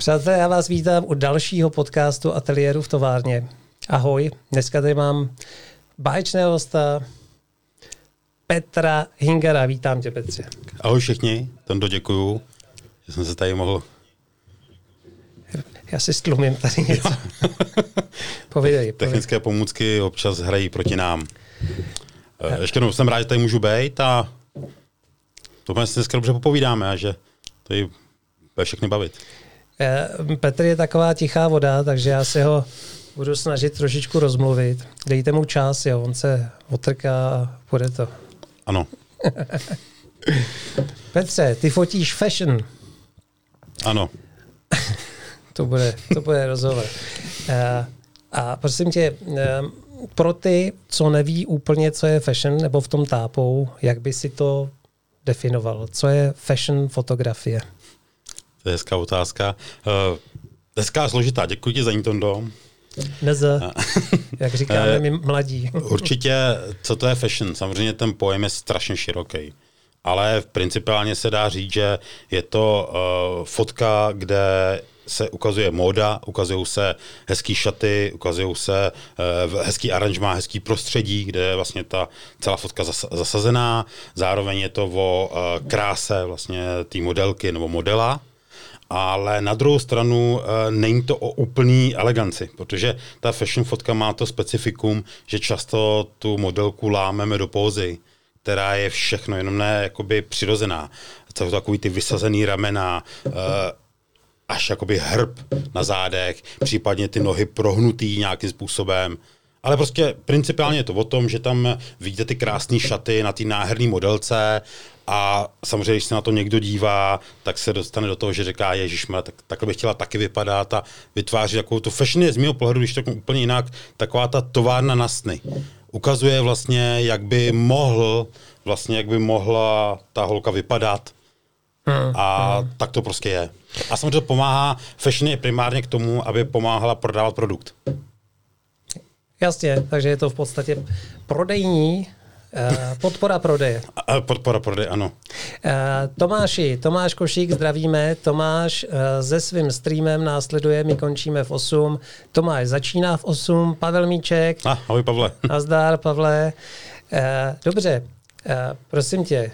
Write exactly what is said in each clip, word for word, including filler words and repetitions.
Přátelé, já vás vítám u dalšího podcastu Ateliéru v továrně. Ahoj, dneska tady mám báječného hosta Petra Hingara. Vítám tě, Petře. Ahoj všichni, Tondo, děkuju, že jsem se tady mohl... Já si stlumím tady něco. Povídej. Technické pomůcky občas hrají proti nám. E, ještě jednou jsem rád, že tady můžu být a to si dneska dobře popovídáme a že tady bude všechny bavit. Petr je taková tichá voda, takže já si ho budu snažit trošičku rozmluvit. Dejte mu čas, jo, on se otrká a bude to. Ano. Petře, ty fotíš fashion. Ano. To bude, to bude rozhovor. A, a prosím tě, pro ty, co neví úplně, co je fashion, nebo v tom tápou, jak by si to definoval? Co je fashion fotografie? To je hezká otázka. Uh, hezká složitá. Děkuji ti za ní, Tondo. Neze, jak říkáme my mladí. Určitě, co to je fashion? Samozřejmě ten pojem je strašně široký. Ale principálně se dá říct, že je to uh, fotka, kde se ukazuje móda, ukazují se hezký šaty, ukazují se uh, hezký aranžmá, hezký prostředí, kde je vlastně ta celá fotka zas- zasazená. Zároveň je to o uh, kráse vlastně té modelky nebo modela. Ale na druhou stranu e, není to o úplný eleganci, protože ta fashion fotka má to specifikum, že často tu modelku lámeme do pózy, která je všechno, jenom ne jakoby přirozená. To takový ty vysazený ramena, e, až jakoby hrb na zádech, případně ty nohy prohnutý nějakým způsobem. Ale prostě principálně je to o tom, že tam vidíte ty krásné šaty na té náherné modelce a samozřejmě, když se na to někdo dívá, tak se dostane do toho, že říká, ježišme, tak, takhle bych chtěla taky vypadat a vytváří takovou tu fashion je z mého pohledu, když to úplně jinak, taková ta továrna na sny. Ukazuje vlastně, jak by mohl, vlastně jak by mohla ta holka vypadat. Hmm, a hmm. tak to prostě je. A samozřejmě pomáhá, fashion je primárně k tomu, aby pomáhala prodávat produkt. Jasně, takže je to v podstatě prodejní, eh, podpora prodeje. Podpora prodeje, ano. Eh, Tomáši, Tomáš Košík, zdravíme. Tomáš eh, se svým streamem následuje, my končíme v osm. Tomáš začíná v osm, Pavel Míček. Ah, ahoj, Pavle. Nazdar, Pavle. Eh, dobře, eh, prosím tě,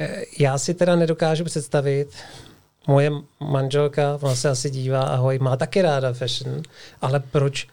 eh, já si teda nedokážu představit... Moje manželka, ona se asi dívá, ahoj, má taky ráda fashion, ale proč...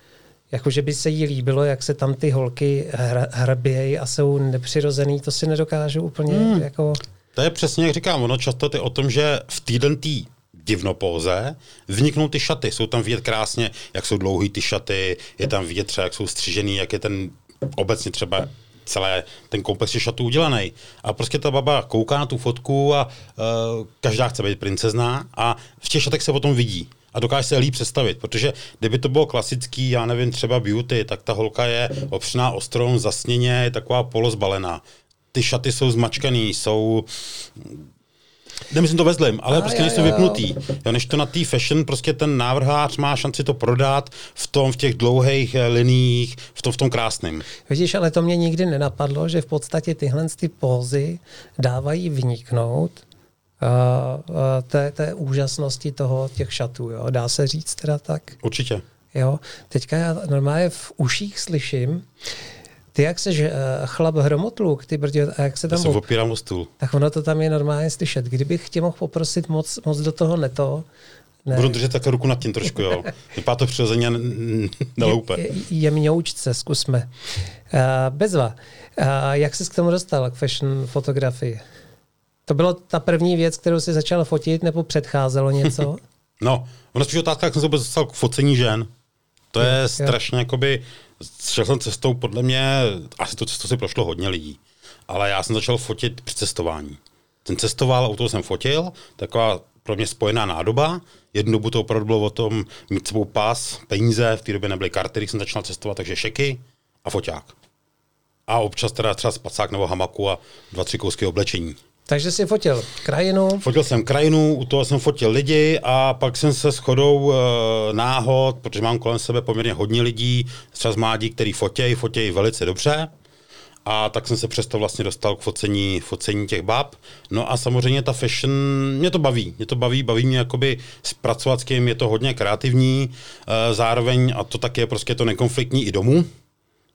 Jakože by se jí líbilo, jak se tam ty holky hr- hrbějí a jsou nepřirozený, to si nedokážu úplně hmm. jako... To je přesně, jak říkám, ono často ty o tom, že v týden tý divnopóze vzniknou ty šaty. Jsou tam vidět krásně, jak jsou dlouhý ty šaty, je tam vidět třeba, jak jsou střižený, jak je ten obecně třeba celé ten komplex šatů udělaný. A prostě ta baba kouká na tu fotku a uh, každá chce být princezná a v těch šatech se potom vidí. A dokáže se líp představit, protože kdyby to bylo klasický, já nevím, třeba beauty, tak ta holka je opřená o strom, zasněně, je taková polozbalená. Ty šaty jsou zmačkaný, jsou... Nemyslím to ve zlým, ale a prostě nejsou vypnutý. Jo, než to na té fashion, prostě ten návrhář má šanci to prodat v tom, v těch dlouhých liních, v tom, v tom krásném. Vidíš, ale to mě nikdy nenapadlo, že v podstatě tyhle ty pózy dávají vniknout Uh, té, té úžasnosti toho těch šatů, jo? Dá se říct teda tak? Určitě. Jo? Teďka já normálně v uších slyším, ty jak seš uh, chlap hromotluk, ty brdě, a jak se tam... Já se opírám o stůl. Tak ono to tam je normálně slyšet. Kdybych tě mohl poprosit moc, moc do toho neto... Ne. Budu držet tak ruku nad tím trošku, jo. Vypadá to přirozeně na loupe. Jemňoučce, zkusme. Uh, bezva. Uh, jak ses k tomu dostal, k fashion fotografii? To byla ta první věc, kterou jsi začal fotit, nebo předcházelo něco? No, ono spíš otázka, jak jsem se vůbec dostal k focení žen. To je jo, strašně, jo. jakoby, šel jsem cestou, podle mě, asi to cestou si prošlo hodně lidí, ale já jsem začal fotit při cestování. Ten cestoval, u toho jsem fotil, taková pro mě spojená nádoba. Jednu dobu to opravdu bylo o tom mít sebou pas, peníze, v té době nebyly karty, když jsem začal cestovat, takže šeky a foťák. A občas teda třeba spacák nebo hamaku a dva, tři kousky oblečení. Takže jsi fotil krajinu? Fotil jsem krajinu, u toho jsem fotil lidi a pak jsem se shodou e, náhod, protože mám kolem sebe poměrně hodně lidí, třeba z mládí, který fotějí, fotějí velice dobře A tak jsem se přesto vlastně dostal k focení, focení těch báb. No a samozřejmě ta fashion, mě to baví. Mě to baví, baví mě jakoby zpracovat s tím, je to hodně kreativní, zároveň, a to taky je prostě to nekonfliktní i domů.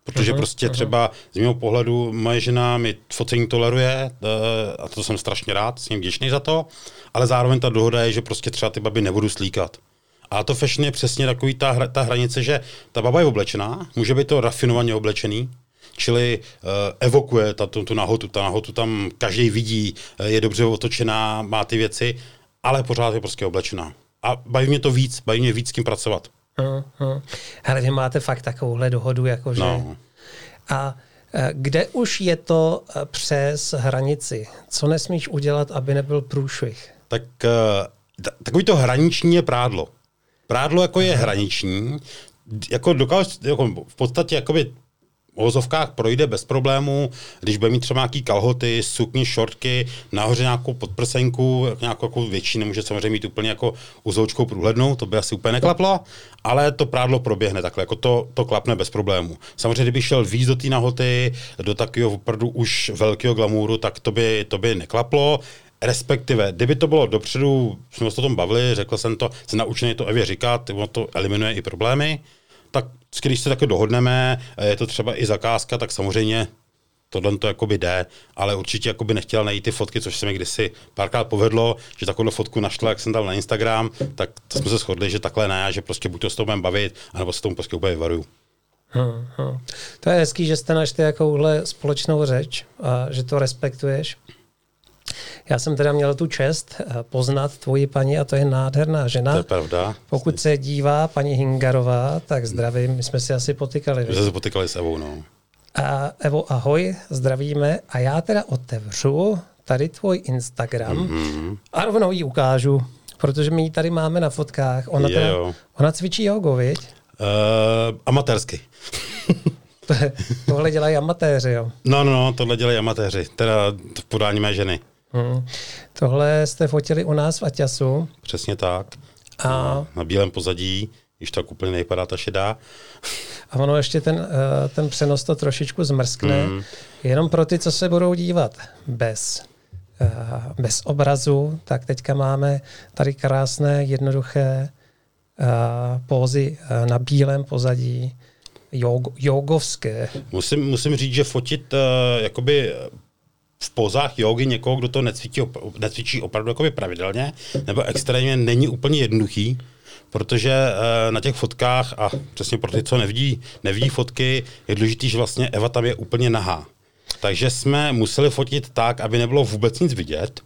Protože aha, prostě aha. třeba z mého pohledu moje žena mi focení toleruje a to jsem strašně rád, jsem vděčný za to, ale zároveň ta dohoda je, že prostě třeba ty baby nebudu slíkat. A to fashion je přesně takový ta, hra, ta hranice, že ta baba je oblečená, může být to rafinovaně oblečený, čili uh, evokuje ta, tu, tu nahotu, ta nahotu tam každý vidí, je dobře otočená, má ty věci, ale pořád je prostě oblečená. A baví mě to víc, baví mě víc s kým pracovat. Uh, uh. Hele, vy máte fakt takovouhle dohodu, jakože. No. A kde už je to přes hranici? Co nesmíš udělat, aby nebyl průšvih? Tak uh, takový to hraniční je prádlo. Prádlo jako je hraniční, jako dokážu, jako v podstatě jakoby v hozovkách projde bez problému, když bude mít třeba nějaký kalhoty, sukni, šortky, nahoře nějakou podprsenku, nějakou, nějakou větší, nemůže samozřejmě mít úplně jako uzoučkou průhlednou, to by asi úplně neklaplo, ale to prádlo proběhne takhle, jako to, to klapne bez problému. Samozřejmě, kdyby šel víc do té nahoty, do takového opravdu už velkého glamouru, tak to by, to by neklaplo. Respektive, kdyby to bylo dopředu, jsme se o tom bavili, řekl jsem to, jsem naučený to Evě říkat, ono to eliminuje i problémy, tak když se také dohodneme, je to třeba i zakázka, tak samozřejmě tohle to jakoby jde, ale určitě jakoby nechtěla najít ty fotky, což se mi kdysi párkrát povedlo, že takovou fotku našla, jak jsem dal na Instagram, tak to jsme se shodli, že takhle ne, že prostě buď to s tou budeme bavit, anebo se tomu prostě úplně vyvaruju. Hmm, hmm. To je hezký, že jste našli jakouhle společnou řeč a že to respektuješ. Já jsem teda měl tu čest poznat tvoji paní a to je nádherná žena. To je pravda. Pokud se dívá paní Hingarová, tak zdravím, my jsme si asi potykali. My jsme se potykali s Evou, no. A Evo, ahoj, zdravíme. A já teda otevřu tady tvůj Instagram mm-hmm. a rovnou ji ukážu, protože my ji tady máme na fotkách. Ona, teda, ona cvičí jogu, viď? Uh, amatérsky. Tohle dělají amatéři, jo? No, no, no, tohle dělají amatéři, teda v podání mé ženy. Hmm. Tohle jste fotili u nás v Aťasu. Přesně tak. A... Na, na bílém pozadí, když tak úplně nejpadá ta šedá. A ono ještě ten, ten přenos to trošičku zmrskne. Hmm. Jenom pro ty, co se budou dívat bez, bez obrazu, tak teďka máme tady krásné, jednoduché pózy na bílém pozadí. Jog, jogovské. Musím, musím říct, že fotit uh, jakoby v pozách jogy někoho, kdo to necvičí, necvičí opravdu jakoby pravidelně nebo extrémně, není úplně jednoduchý, protože uh, na těch fotkách, a přesně pro ty, co nevidí, nevidí fotky, je důležitý, že vlastně Eva tam je úplně nahá. Takže jsme museli fotit tak, aby nebylo vůbec nic vidět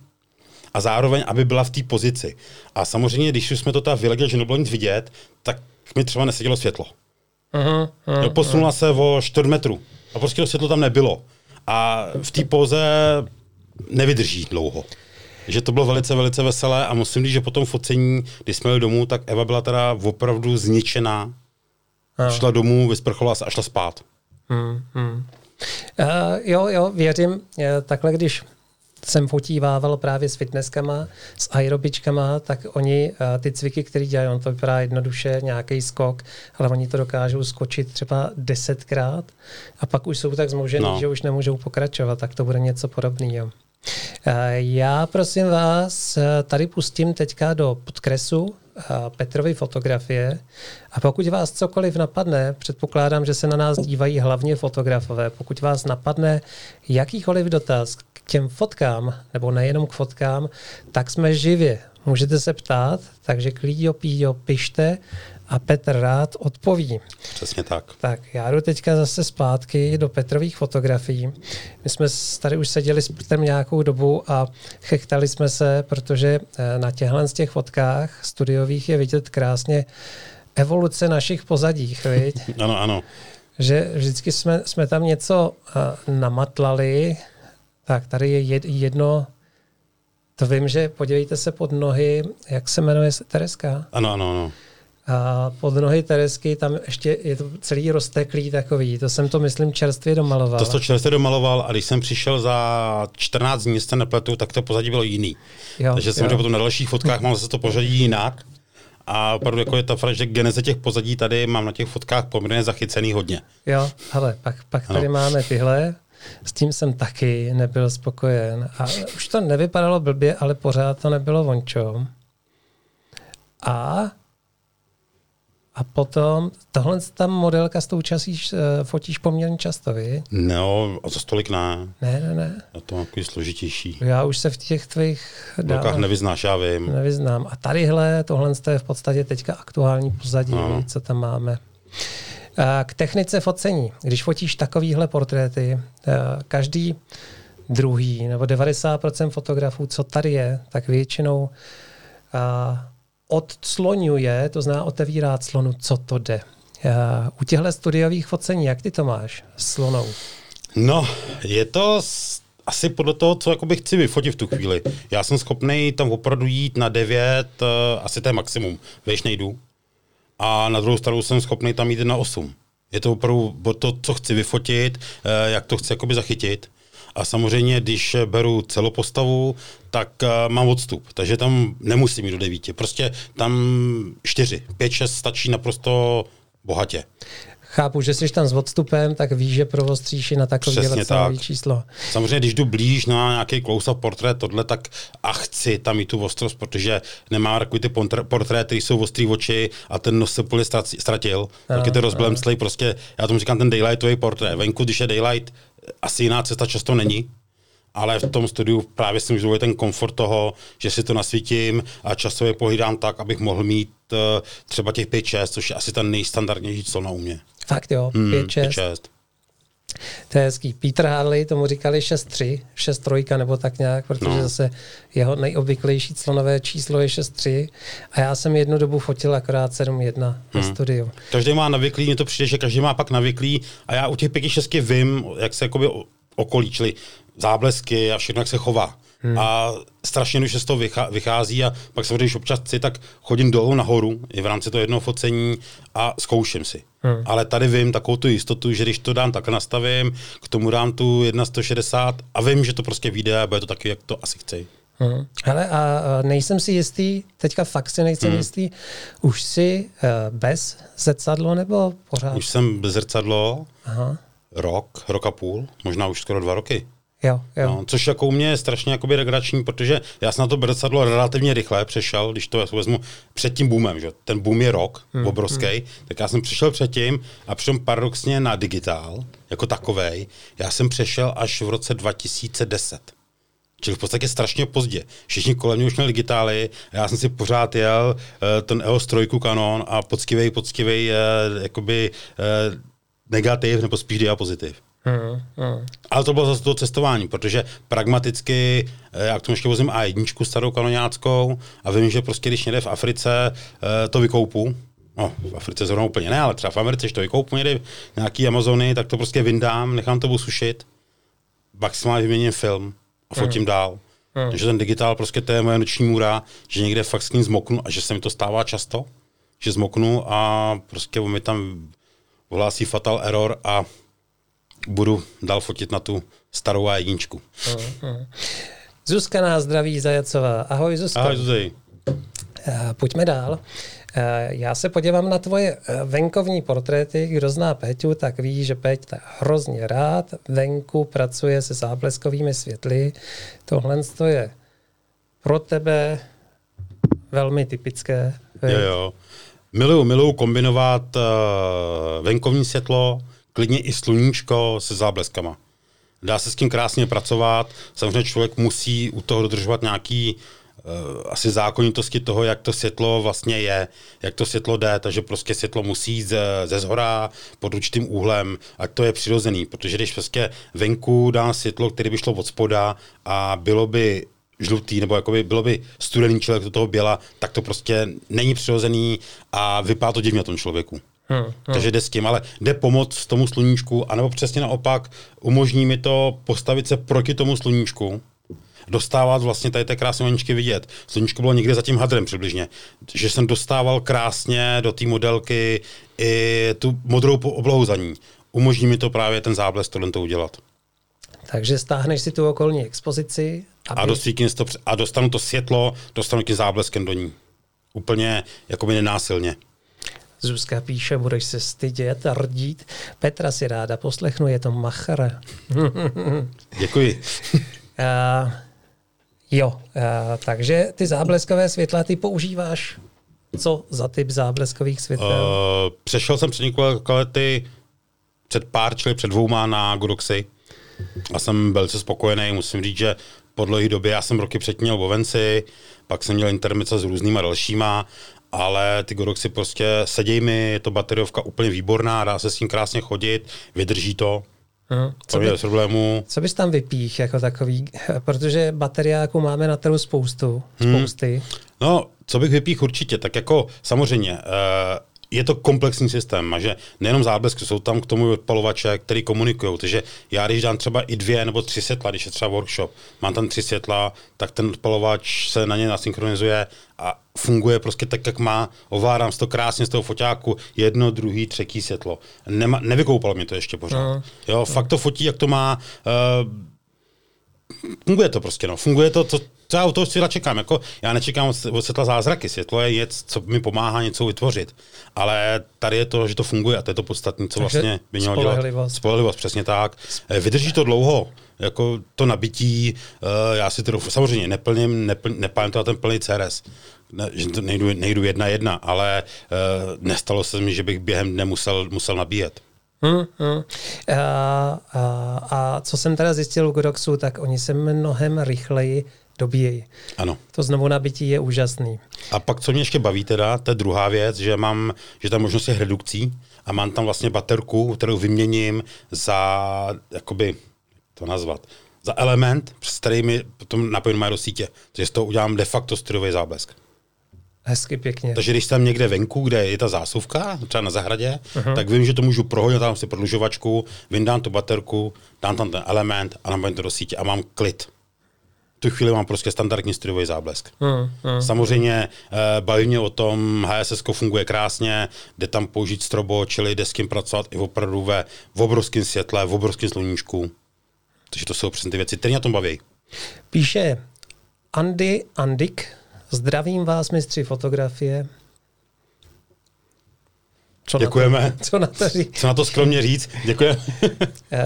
a zároveň, aby byla v té pozici. A samozřejmě, když jsme to tam vyleděli, že nebylo nic vidět, tak mi třeba nesedělo světlo. Aha, aha, posunula aha. se o čtyři metry a prostě to světlo tam nebylo. A v té póze nevydrží dlouho. Že to bylo velice, velice veselé a musím říct, že po tom focení, když jsme jeli domů, tak Eva byla teda opravdu zničená. Aha. Šla domů, vysprchovala se a šla spát. Hmm, hmm. Uh, jo, jo, věřím. Takhle, když jsem fotívával právě s fitnesskama, s aerobičkama, tak oni ty cviky, které dělají, on to vypadá jednoduše, nějaký skok, ale oni to dokážou skočit třeba desetkrát a pak už jsou tak zmožený, no. že už nemůžou pokračovat, tak to bude něco podobného. Já prosím vás, tady pustím teďka do podkresu Petrovy fotografie a pokud vás cokoliv napadne, předpokládám, že se na nás dívají hlavně fotografové, pokud vás napadne jakýkoliv dotaz k těm fotkám, nebo nejenom k fotkám, tak jsme živě. Můžete se ptát, takže klíďo, píďo, pište a Petr rád odpoví. Přesně tak. Tak já jdu teďka zase zpátky do Petrových fotografií. My jsme tady už seděli s Petrem nějakou dobu a chechtali jsme se, protože na těchhle z těch fotkách studiových je vidět krásně evoluce našich pozadích, viď? Ano, ano. Že vždycky jsme, jsme tam něco namatlali. Tak tady je jedno... To vím, že podívejte se pod nohy, jak se jmenuje Tereska? Ano, ano, ano. A pod nohy Teresky, tam ještě je to celý rozteklý takový. To jsem to, myslím, čerstvě domaloval. To jsem to čerstvě domaloval a když jsem přišel za čtrnáct dní, jestli nepletu, tak to pozadí bylo jiný. Jo, takže jo. jsem to potom na dalších fotkách mám zase to pozadí jinak. A opravdu jako je ta fakt, že geneze těch pozadí tady mám na těch fotkách poměrně zachycený hodně. Jo, hele, pak, pak tady ano. máme tyhle. s tím jsem taky nebyl spokojen. A už to nevypadalo blbě, ale pořád to nebylo vončo. A A potom, tohle tam modelka s tou časíš, fotíš poměrně často, vy? No, a za stolik ne. Ne, ne, ne. A to je takový složitější. Já už se v těch tvých dálkách nevyznáš, já vím. Nevyznám. A tadyhle, tohle je v podstatě teďka aktuální pozadí, no. Co tam máme. K technice focení. Když fotíš takovýhle portréty, každý druhý, nebo devadesát procent fotografů, co tady je, tak většinou odcloňuje, to zná otevírá clonu, co to jde. U těchto studiových focení, jak ty to máš s clonou? No, je to asi podle toho, co jakoby chci vyfotit v tu chvíli. Já jsem schopný tam opravdu jít na devět, asi to je maximum, vejš nejdu. A na druhou stranu jsem schopný tam jít na osm. Je to opravdu to, co chci vyfotit, jak to chci jakoby zachytit. A samozřejmě, když beru celopostavu, tak uh, mám odstup. Takže tam nemusím jít do devíti. Prostě tam čtyři, pět, šest stačí naprosto bohatě. Chápu, že jsi tam s odstupem, tak víš, že provostříši na takové celé číslo. Samozřejmě, když jdu blíž na nějaký close-up portrét, tohle, tak a chci tam jít tu ostrost, protože nemám takový ty portréty, které jsou ostrý oči a ten nos se půl ztratil. Tak je to rozblemslej, prostě, já tomu říkám, ten daylightový portrét. Venku, když je daylight, asi jiná cesta často není, ale v tom studiu právě si můžu dovolit ten komfort toho, že si to nasvítím a časově pohlídám tak, abych mohl mít uh, třeba těch pět šest, což je asi ta nejstandardnější clona u mě. Fakt jo, pět šest. To je hezký. Peter Harley tomu říkali šest tři, šest tři nebo tak nějak, protože no. Zase jeho nejobvyklejší clonové číslo je šest tři a já jsem jednu dobu fotil akorát sedm jedna ve hmm. studiu. Každý má navyklý, mně to přijde, že každý má pak navyklý a já u těch pět šest vím, jak se jakoby okolí, čili záblesky a všechno, jak se chová. Hmm. A strašně už z toho vychází a pak samozřejmě, když občas chci, tak chodím dolů nahoru i v rámci toho jednoho focení a zkouším si. Hmm. Ale tady vím takovou tu jistotu, že když to dám takhle nastavím, k tomu dám tu jedna sto šedesát a vím, že to prostě vyjde a bude to taky, jak to asi chci. Hmm. Hele, a nejsem si jistý, teďka fakt si nejsem hmm. jistý, už jsi bez zrcadlo nebo pořád? Už jsem bez zrcadlo, Aha. rok, rok a půl, možná už skoro dva roky. Jo, jo. No, což jako u mě je strašně jakoby regrační, protože já jsem na to zrcadlo relativně rychle přešel, když to vezmu před tím boomem, že ten boom je rok, hmm, obrovský, hmm. tak já jsem přešel předtím a přitom paradoxně na digitál, jako takovej, já jsem přešel až v roce dva tisíce deset. Čili v podstatě strašně pozdě. Všichni kolem mě už měli digitály, já jsem si pořád jel ten E O S trojku Canon a poctivej, poctivej jakoby negativ nebo spíš diapozitiv. Hmm, hmm. Ale to bylo zase to cestování, protože pragmaticky, já k tomu ještě vozím á jedna starou kanoňáckou a vím, že prostě když někde v Africe to vykoupu, no v Africe zrovna úplně ne, ale třeba v Americe, když to vykoupu někde nějaký Amazony, tak to prostě vyndám, nechám to sušit, pak si mám vyměním film a fotím hmm. dál. Hmm. Takže ten digitál prostě to je moje noční můra, že někde fakt s ním zmoknu a že se mi to stává často, že zmoknu a prostě mi tam ohlásí fatal error a budu dál fotit na tu starou a jedničku. Uh, uh. Zuzka nás zdraví, Zajacová. Ahoj, Zuzka. Ahoj, Zuzej. Uh, pojďme dál. Uh, já se podívám na tvoje venkovní portréty. Kdo zná Péťu, tak ví, že Péťa hrozně rád venku pracuje se zábleskovými světly. Tohle je pro tebe velmi typické. Jo, jo. Miluju, miluju kombinovat uh, venkovní světlo, klidně i sluníčko se zábleskama. Dá se s tím krásně pracovat. Samozřejmě člověk musí u toho dodržovat nějaký uh, asi zákonitosti toho, jak to světlo vlastně je, jak to světlo jde, takže prostě světlo musí jít ze, ze zhora pod určitým úhlem, ať to je přirozený, protože když prostě venku dá světlo, které by šlo od spoda a bylo by žlutý, nebo jakoby bylo by studený člověk do toho běla, tak to prostě není přirozený a vypadá to divně na tom člověku. Hmm, hmm. Takže jde s tím, ale jde pomoct tomu sluníčku, anebo přesně naopak umožní mi to postavit se proti tomu sluníčku, dostávat vlastně tady té krásné maničky vidět. Sluníčko bylo někde za tím hadrem přibližně, že jsem dostával krásně do té modelky i tu modrou oblohu za ní. Umožní mi to právě ten záblesk tohle to udělat. Takže stáhneš si tu okolní expozici aby... a, to, a dostanu to světlo, dostanu tím zábleskem do ní. Úplně jakoby nenásilně. Zuzka píše, budeš se stydět a rdít. Petra si ráda poslechnu, je to machr. Děkuji. Uh, jo, uh, takže ty zábleskové světla ty používáš. Co za typ zábleskových světel? Uh, přešel jsem před několika lety před pár, čili před dvouma na Godoxy a jsem velice spokojený. Musím říct, že po dlouhé době, já jsem roky předtím měl Bovenci, pak jsem měl Intermice s různýma dalšíma, ale ty Godoxy prostě sedějí mi, je to bateriovka úplně výborná, dá se s tím krásně chodit, vydrží to. Hmm. Co, by, co bys tam vypích jako takový, protože bateriáku máme na trhu spoustu, spousty. Hmm. No, co bych vypích určitě, tak jako samozřejmě, je to komplexní systém, že nejenom záblesky, jsou tam k tomu odpalovače, který komunikují, takže já když dám třeba i dvě nebo tři světla, když je třeba workshop, mám tam tři světla, tak ten odpalovač se na ně nasynchronizuje a funguje prostě tak, jak má, ovládám to krásně z toho foťáku, jedno, druhý, třetí světlo. Nema, nevykoupalo mě to ještě pořád. No. Jo, fakt to fotí, jak to má. Uh, funguje to prostě, no. Funguje to, to co já od toho světla čekám. Jako, já nečekám od světla zázraky. Světlo je něco, co mi pomáhá něco vytvořit. Ale tady je to, že to funguje a to je to podstatné, co takže vlastně by mělo dělat. Spolehlivost, přesně tak. Vydrží to dlouho. Jako to nabití, uh, já si to samozřejmě neplním, neplním, nepálím to na ten plný C R S. Ne, že to nejdu, nejdu jedna jedna, ale uh, nestalo se mi, že bych během dne musel, musel nabíjet. Hmm, hmm. A, a, a co jsem teda zjistil u Godoxu, tak oni se mnohem rychleji dobíjejí. Ano. To znovu nabití je úžasný. A pak, co mě ještě baví teda, to je druhá věc, že mám, že tam možnost je redukcí a mám tam vlastně baterku, kterou vyměním za, jakoby, to nazvat, za element, s kterými potom napojím do sítě. Takže z toho udělám de facto studiový záblesk. Hezky, pěkně. Takže když tam někde venku, kde je ta zásuvka, třeba na zahradě, uh-huh. tak vím, že to můžu prohodit, tam si prodlužovačku, vyndám tu baterku, dám tam ten element a napojím to do sítě a mám klid. V tu chvíli mám prostě standardní studiový záblesk. Hmm, hmm. Samozřejmě eh, baví mě o tom, H S S ko funguje krásně, jde tam použít strobo, čili jde s tím pracovat i opravdu ve v obrovském světle, v obrovském sluníčku. Takže to jsou přesně ty věci, které mě na tom baví. Píše Andy Andik, zdravím vás, mistři fotografie. Co děkujeme. Na to, co, na to co na to skromně říct? Děkujeme.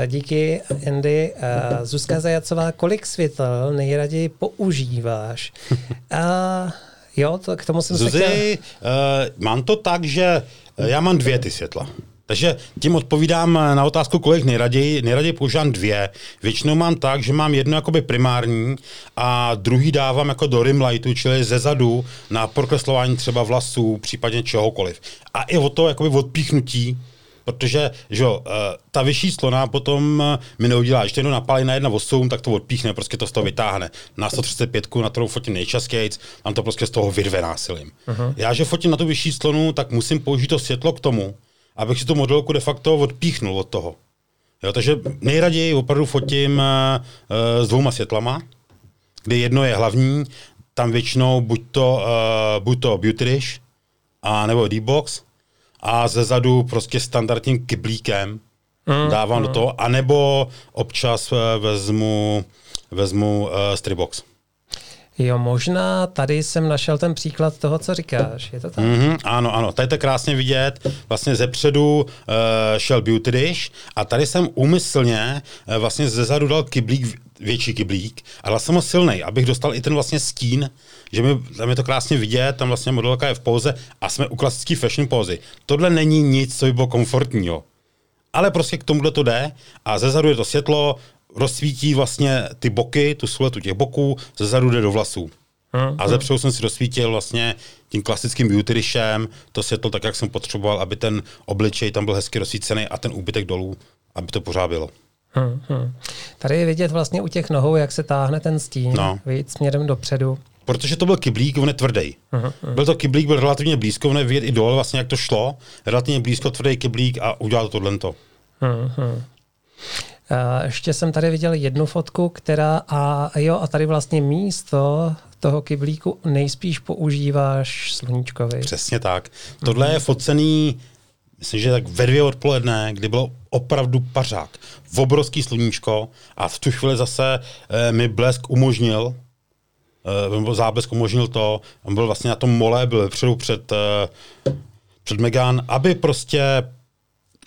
Díky, Andy. Zuzka Zajacová, kolik světel nejraději používáš? A jo, to, k tomu jsem Zuzi, se chtěl... Zuzi, uh, mám to tak, že já mám dvě ty světla. Takže tím odpovídám na otázku, kolik nejraději, nejraději používám dvě. Většinou mám tak, že mám jedno jakoby primární a druhý dávám jako do rimlightu, čili zezadu na prokreslování třeba vlasů, případně čehokoliv. A i o to jakoby odpíchnutí, protože že jo, ta vyšší slona potom mi neudělá. Ještě jednou napálí na jedna osm, tak to odpíchne, prostě to z toho vytáhne. Na sto třicet pět, na kterou fotím nejčastěji, tam to prostě z toho vyrve násilím. Uh-huh. Já, že fotím na tu vyšší slonu, tak musím použít to světlo k tomu, abych si tu modelku de facto odpíchnul od toho. Jo, takže nejraději opravdu fotím uh, s dvouma světlama, kde jedno je hlavní, tam většinou buď to, uh, buď to beauty dish, a nebo D-box, a zezadu prostě standardním kyblíkem mm, dávám mm. do toho, anebo občas uh, vezmu, vezmu uh, stripbox. Jo, možná tady jsem našel ten příklad toho, co říkáš. Je to tak? Mm-hmm, ano, ano. Tady to krásně vidět. Vlastně zepředu uh, šel beauty dish a tady jsem úmyslně uh, vlastně zezadu dal kyblík, větší kyblík, ale jsem ho silnej, abych dostal i ten vlastně stín, že mi, tam je to krásně vidět, tam vlastně modelka je v póze a jsme u klasické fashion pózy. Tohle není nic, co by bylo komfortního. Ale prostě k tomu to jde a zezadu je to světlo, rozsvítí vlastně ty boky, tu siluetu těch boků, zezadu jde do vlasů. Hmm, a zepředu hmm. jsem si dosvítil vlastně tím klasickým beauty dishem, to světlo tak, jak jsem potřeboval, aby ten obličej tam byl hezky rozsvícený a ten úbytek dolů, aby to pořád bylo. Hmm, hmm. Tady je vidět vlastně u těch nohou, jak se táhne ten stín, no. víc směrem dopředu. Protože to byl kyblík, on je tvrdý. Aha, aha. Byl to kyblík, byl relativně blízko, on je vidět i dole vlastně, jak to šlo, relativně blízko, tvrdý kyblík a udělal to tohleto. Hmm, hmm. Uh, ještě jsem tady viděl jednu fotku, která a jo, a tady vlastně místo toho kyblíku nejspíš používáš sluníčkový. Přesně tak. Tohle mm-hmm. je focený, myslím, že tak ve dvě odpoledne, kdy bylo opravdu pařák. Obrovský sluníčko a v tu chvíli zase eh, mi blesk umožnil, eh, záblesk umožnil to, on byl vlastně na tom mole, byl předu před... Eh, před Megán, aby prostě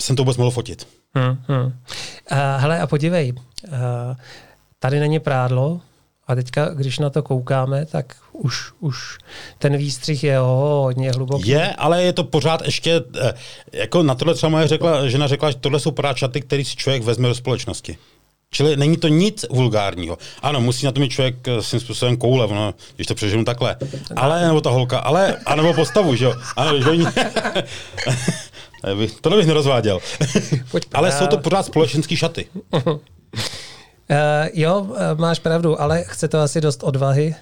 jsem to vůbec mohl fotit. Hmm, hmm. Uh, hele, a podívej, uh, tady není prádlo a teďka, když na to koukáme, tak už, už ten výstřih je oh, hodně hluboký. Je, ale je to pořád ještě, jako na tohle třeba moje řekla, žena řekla, že tohle jsou pořád šaty, který si člověk vezme do společnosti. Čili není to nic vulgárního. Ano, musí na to mít člověk svým způsobem koule, ono, když to přeženu takhle. Ale, nebo ta holka, ale, anebo postavu, že jo? Ano, když oni... To bych nerozváděl. Ale jsou to pořád společenský šaty. Uh, jo, máš pravdu, ale chce to asi dost odvahy.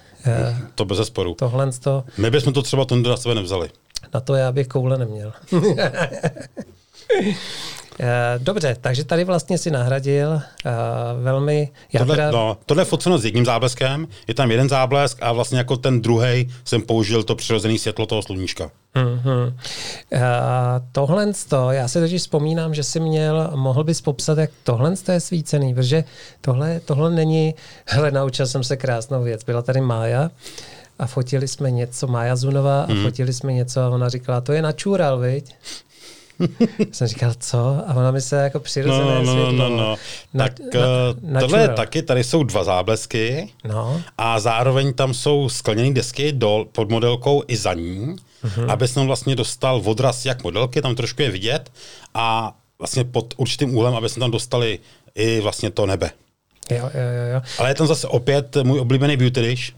Uh, to bez zesporu. Tohle to... My bychom to třeba ten do sebe nevzali. Na to já bych koule neměl. Dobře, takže tady vlastně si nahradil uh, velmi... Tohle, teda... no, tohle je foceno s jedním zábleskem, je tam jeden záblesk a vlastně jako ten druhej jsem použil to přirozené světlo toho sluníčka. Mm-hmm. Uh, tohle to, já si totiž vzpomínám, že jsi měl, mohl bys popsat, jak tohle to je svícený, protože tohle, tohle není... Hele, naučil jsem se krásnou věc, byla tady Mája a fotili jsme něco, Maja Zunova, mm. a fotili jsme něco a ona říkala, to je načůral, viď? Jsem říkal, co? A ona mi se jako přirozené no, no, světlo. No, no, no. Na, tak na, na, tohle je taky, tady jsou dva záblesky no. a zároveň tam jsou skleněné desky dol, pod modelkou i za ní, uh-huh. aby jsem vlastně dostal odraz jak modelky, tam trošku je vidět a vlastně pod určitým úhlem, aby jsme tam dostali i vlastně to nebe. Jo, jo, jo, jo. Ale je tam zase opět můj oblíbený beauty dish.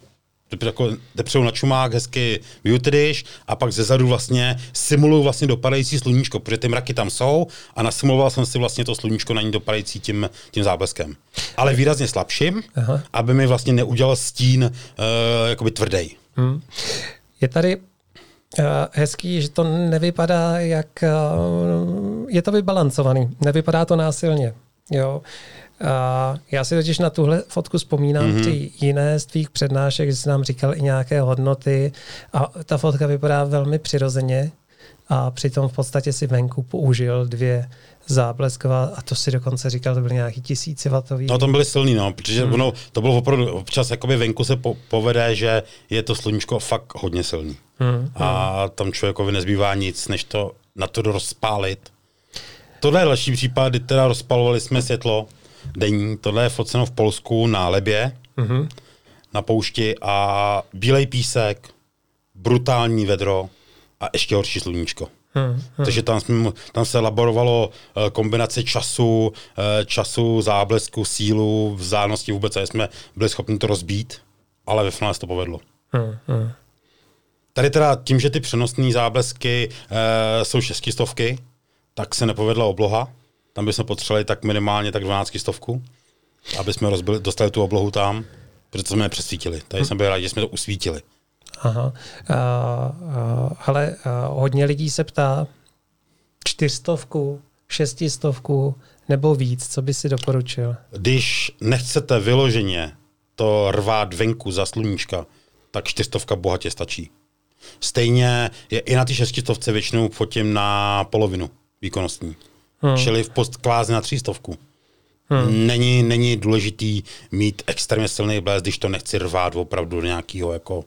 Depřou na čumák, hezky beauty dish a pak zezadu vlastně simuluju vlastně dopadající sluníčko, protože ty mraky tam jsou a nasimuloval jsem si vlastně to sluníčko na ní dopadající tím, tím zábleskem. Ale výrazně slabším, aha. aby mi vlastně neudělal stín uh, jakoby tvrdý. Hmm. Je tady uh, hezký, že to nevypadá jak... Uh, je to vybalancovaný, nevypadá to násilně. Jo. A já si totiž na tuhle fotku vzpomínám mm-hmm. při jiné z tvých přednášek, kdy jsi nám říkal i nějaké hodnoty a ta fotka vypadá velmi přirozeně a přitom v podstatě si venku použil dvě záblesková a to si dokonce říkal, to byly nějaký tisícivatový. No tam byly silný, no, protože mm. ono, to bylo opravdu, občas jakoby venku se po, povede, že je to sluníčko fakt hodně silný mm. a tam člověkovi nezbývá nic, než to na to rozpálit. Tohle je další případ, kdy teda rozpalovali jsme světlo denní. Tohle je foceno v Polsku na Lebě, mm-hmm. na poušti a bílej písek, brutální vedro a ještě horší sluníčko. Mm-hmm. Takže tam, jsme, tam se laborovalo kombinace času, času, záblesku, sílu, vzdálenosti vůbec, a jsme byli schopni to rozbít, ale ve finále se to povedlo. Mm-hmm. Tady teda tím, že ty přenosné záblesky e, jsou šestistovky, tak se nepovedla obloha. Tam bychom potřebovali tak minimálně tak dvanáctistovku, aby jsme rozbili, dostali tu oblohu tam, protože jsme nepřesvítili. Tady jsem byl rád, že jsme to usvítili. Aha. Ale uh, uh, uh, hodně lidí se ptá, čtyřstovku, šestistovku nebo víc, co by si doporučil? Když nechcete vyloženě to rvát venku za sluníčka, tak čtyřstovka bohatě stačí. Stejně je i na ty šestistovce většinou fotím na polovinu výkonnostní. Hmm. Čili v post kvázi na třístovku. Hmm. Není, není důležitý mít extrémně silný blesk, když to nechci rvát opravdu do nějakého jako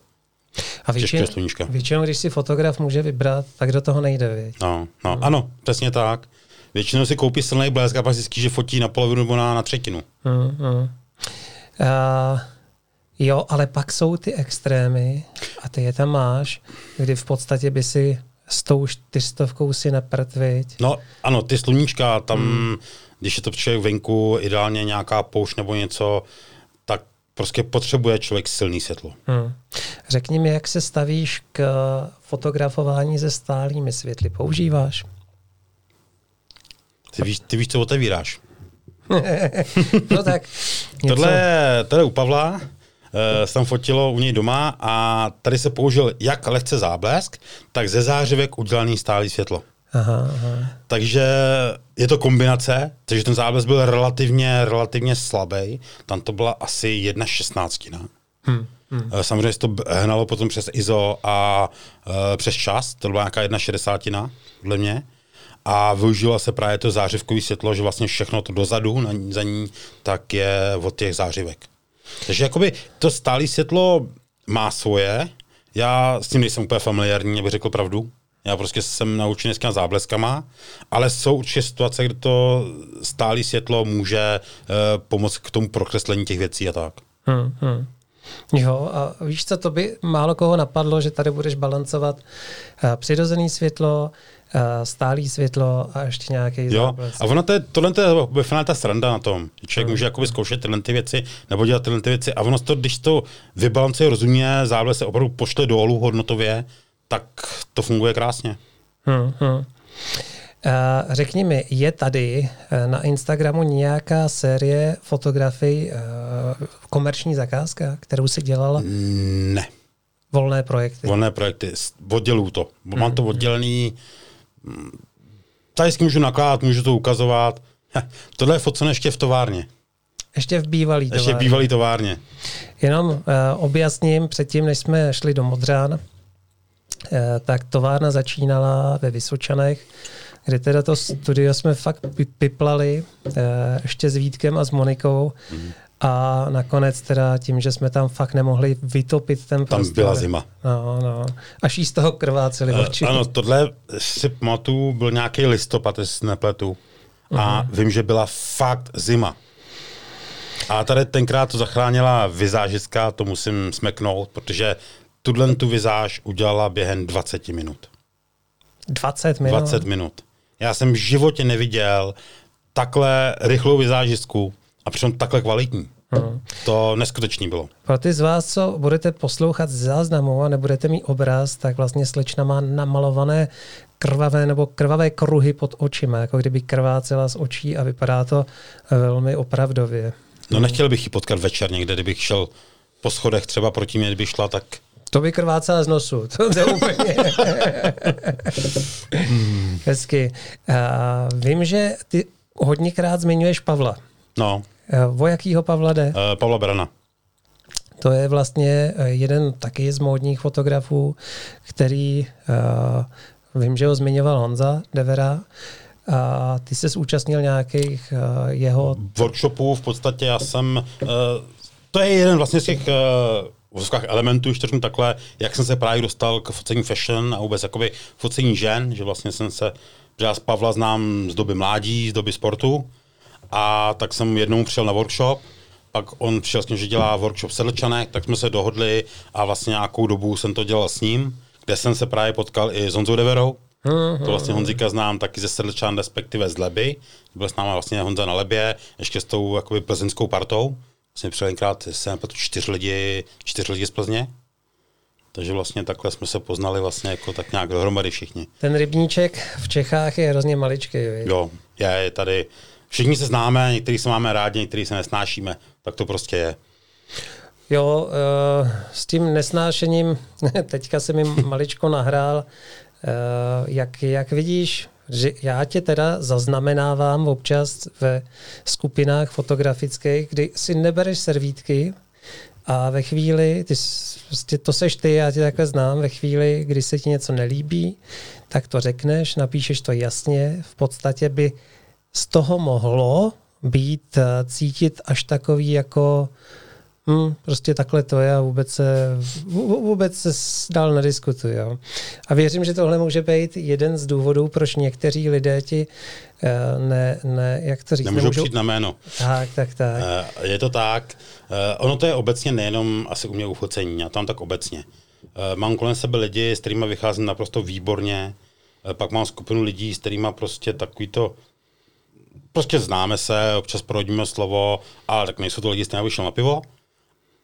těžkého sluníčka. Většinou, když si fotograf může vybrat, tak do toho nejde. Vět. No, no, hmm. Ano, přesně tak. Většinou si koupí silný blesk a pak zjistí, že fotí na polovinu nebo na, na třetinu. Hmm, hmm. Uh... Jo, ale pak jsou ty extrémy a ty je tam máš, kdy v podstatě by si s tou čtyřstovkou si naprt, viď? No ano, ty sluníčka, tam, hmm. když je to člověk venku, ideálně nějaká poušť nebo něco, tak prostě potřebuje člověk silný světlo. Hmm. Řekni mi, jak se stavíš k fotografování se stálými světly? Používáš? Ty víš, ty víš co otevíráš. No tak. Tohle, tohle u Pavla. Uh, jsem fotilo u něj doma a tady se použil jak lehce záblesk, tak ze zářivek udělaný stálý světlo. Aha, aha. Takže je to kombinace, takže ten záblesk byl relativně, relativně slabý. Tam to byla asi jedna šestnáctina. Hmm, hmm. Uh, samozřejmě se to hnalo potom přes I S O a uh, přes čas, to byla nějaká jedna šedesátina, podle mě. A využilo se právě to zářivkový světlo, že vlastně všechno to dozadu na, za ní, tak je od těch zářivek. Takže jakoby to stálé světlo má svoje, já s tím nejsem úplně familiární, abych řekl pravdu. Já prostě jsem naučený dneska zábleskama, ale jsou určitě situace, kde to stálý světlo může uh, pomoct k tomu prokreslení těch věcí a tak. Hmm, hmm. Jo, a víš co, to by málo koho napadlo, že tady budeš balancovat uh, přirozené světlo, uh, stálý světlo a ještě nějaký záblesk. A ono to je, tohle to je finální ta sranda na tom. Člověk hmm. může jakoby zkoušet tyhle ty věci nebo dělat tyhle ty věci a ono to, když to vybalancuje rozumně, záblesk se opravdu pošle dolů hodnotově, tak to funguje krásně. Hmm, hmm. Uh, řekni mi, je tady uh, na Instagramu nějaká série fotografií uh, komerční zakázka, kterou jsi dělala? Ne. Volné projekty? Volné projekty. Odděluju to. Hmm. Mám to oddělený. Tady si můžu nakládat, můžu to ukazovat. Tohle je focené ještě v továrně. Ještě v bývalý továrně. Ještě v bývalý továrně. Jenom uh, objasním, předtím, než jsme šli do Modřán, tak továrna začínala ve Vysočanech, kde teda to studio jsme fakt piplali ještě s Vítkem a s Monikou a nakonec teda tím, že jsme tam fakt nemohli vytopit ten prostor. Tam byla zima. No, no. Až jí z toho krváceli oči. Uh, ano, tohle si pamatuju, byl nějaký listopad, jestli si nepletu. A uh-huh. vím, že byla fakt zima. A tady tenkrát to zachránila vizážistka, to musím smeknout, protože tuhle tu vizáž udělala během dvacet minut. dvacet minut? dvacet minut. Já jsem v životě neviděl takhle rychlou vizážistku a přitom takhle kvalitní. Hmm. To neskutečný bylo. Pro ty z vás, co budete poslouchat z záznamu a nebudete mít obraz, tak vlastně slečna má namalované krvavé nebo krvavé kruhy pod očima, jako kdyby krvácela z očí a vypadá to velmi opravdově. No nechtěl bych ji potkat večer někde, kdybych šel po schodech třeba proti mě, kdyby šla, tak to by krvácela z nosu, to je úplně hezky. A vím, že ty hodněkrát zmiňuješ Pavla. No. O jakýho Pavla jde? Uh, Pavla Brana. To je vlastně jeden taky z módních fotografů, který, uh, vím, že ho zmiňoval Honza Devera. A ty jsi účastnil nějakých uh, jeho workshopů, v podstatě já jsem, uh, to je jeden vlastně z těch uh, v vozovkách elementů, ještě řeknu takhle, jak jsem se právě dostal k focení fashion a vůbec jakoby focení žen, že vlastně jsem se, že já z Pavla znám z doby mládí, z doby sportu a tak jsem jednou přijel na workshop, pak on přišel s tím, že dělá workshop v Sedlčanech, tak jsme se dohodli a vlastně nějakou dobu jsem to dělal s ním, kde jsem se právě potkal i s Honzou Deverou, to vlastně Honzíka znám taky ze Sedlčan, respektive z Leby, byl s náma vlastně Honza na Lebě, ještě s tou jakoby plzeňskou partou. Vlastně přelenkrát jsem patřil čtyři lidi, čtyři lidi z Plzně. Takže vlastně takhle jsme se poznali vlastně jako tak nějak dohromady všichni. Ten rybníček v Čechách je hrozně maličký. Víc? Jo, je, je tady. Všichni se známe, některý se máme rádi, některý se nesnášíme. Tak to prostě je. Jo, s tím nesnášením teďka jsem jim maličko nahrál. Jak, jak vidíš, že já tě teda zaznamenávám občas ve skupinách fotografických, kdy si nebereš servítky a ve chvíli, ty, to seš ty, já tě takhle znám, ve chvíli, kdy se ti něco nelíbí, tak to řekneš, napíšeš to jasně, v podstatě by z toho mohlo být cítit až takový jako Hmm, prostě takhle to je a vůbec se, vůbec se dál nediskutuji. Jo. A věřím, že tohle může být jeden z důvodů, proč někteří lidé ti ne, ne, jak to říct, nemůžou, nemůžou přijít na jméno. Tak, tak, tak. Je to tak. Ono to je obecně nejenom asi u mě u focení, já tam tak obecně. Mám kolem sebe lidi, s kterými vycházím naprosto výborně, pak mám skupinu lidí, s kterými prostě takový to prostě známe se, občas prohodíme slovo, ale tak nejsou to lidi, s kterými bych šel na pivo.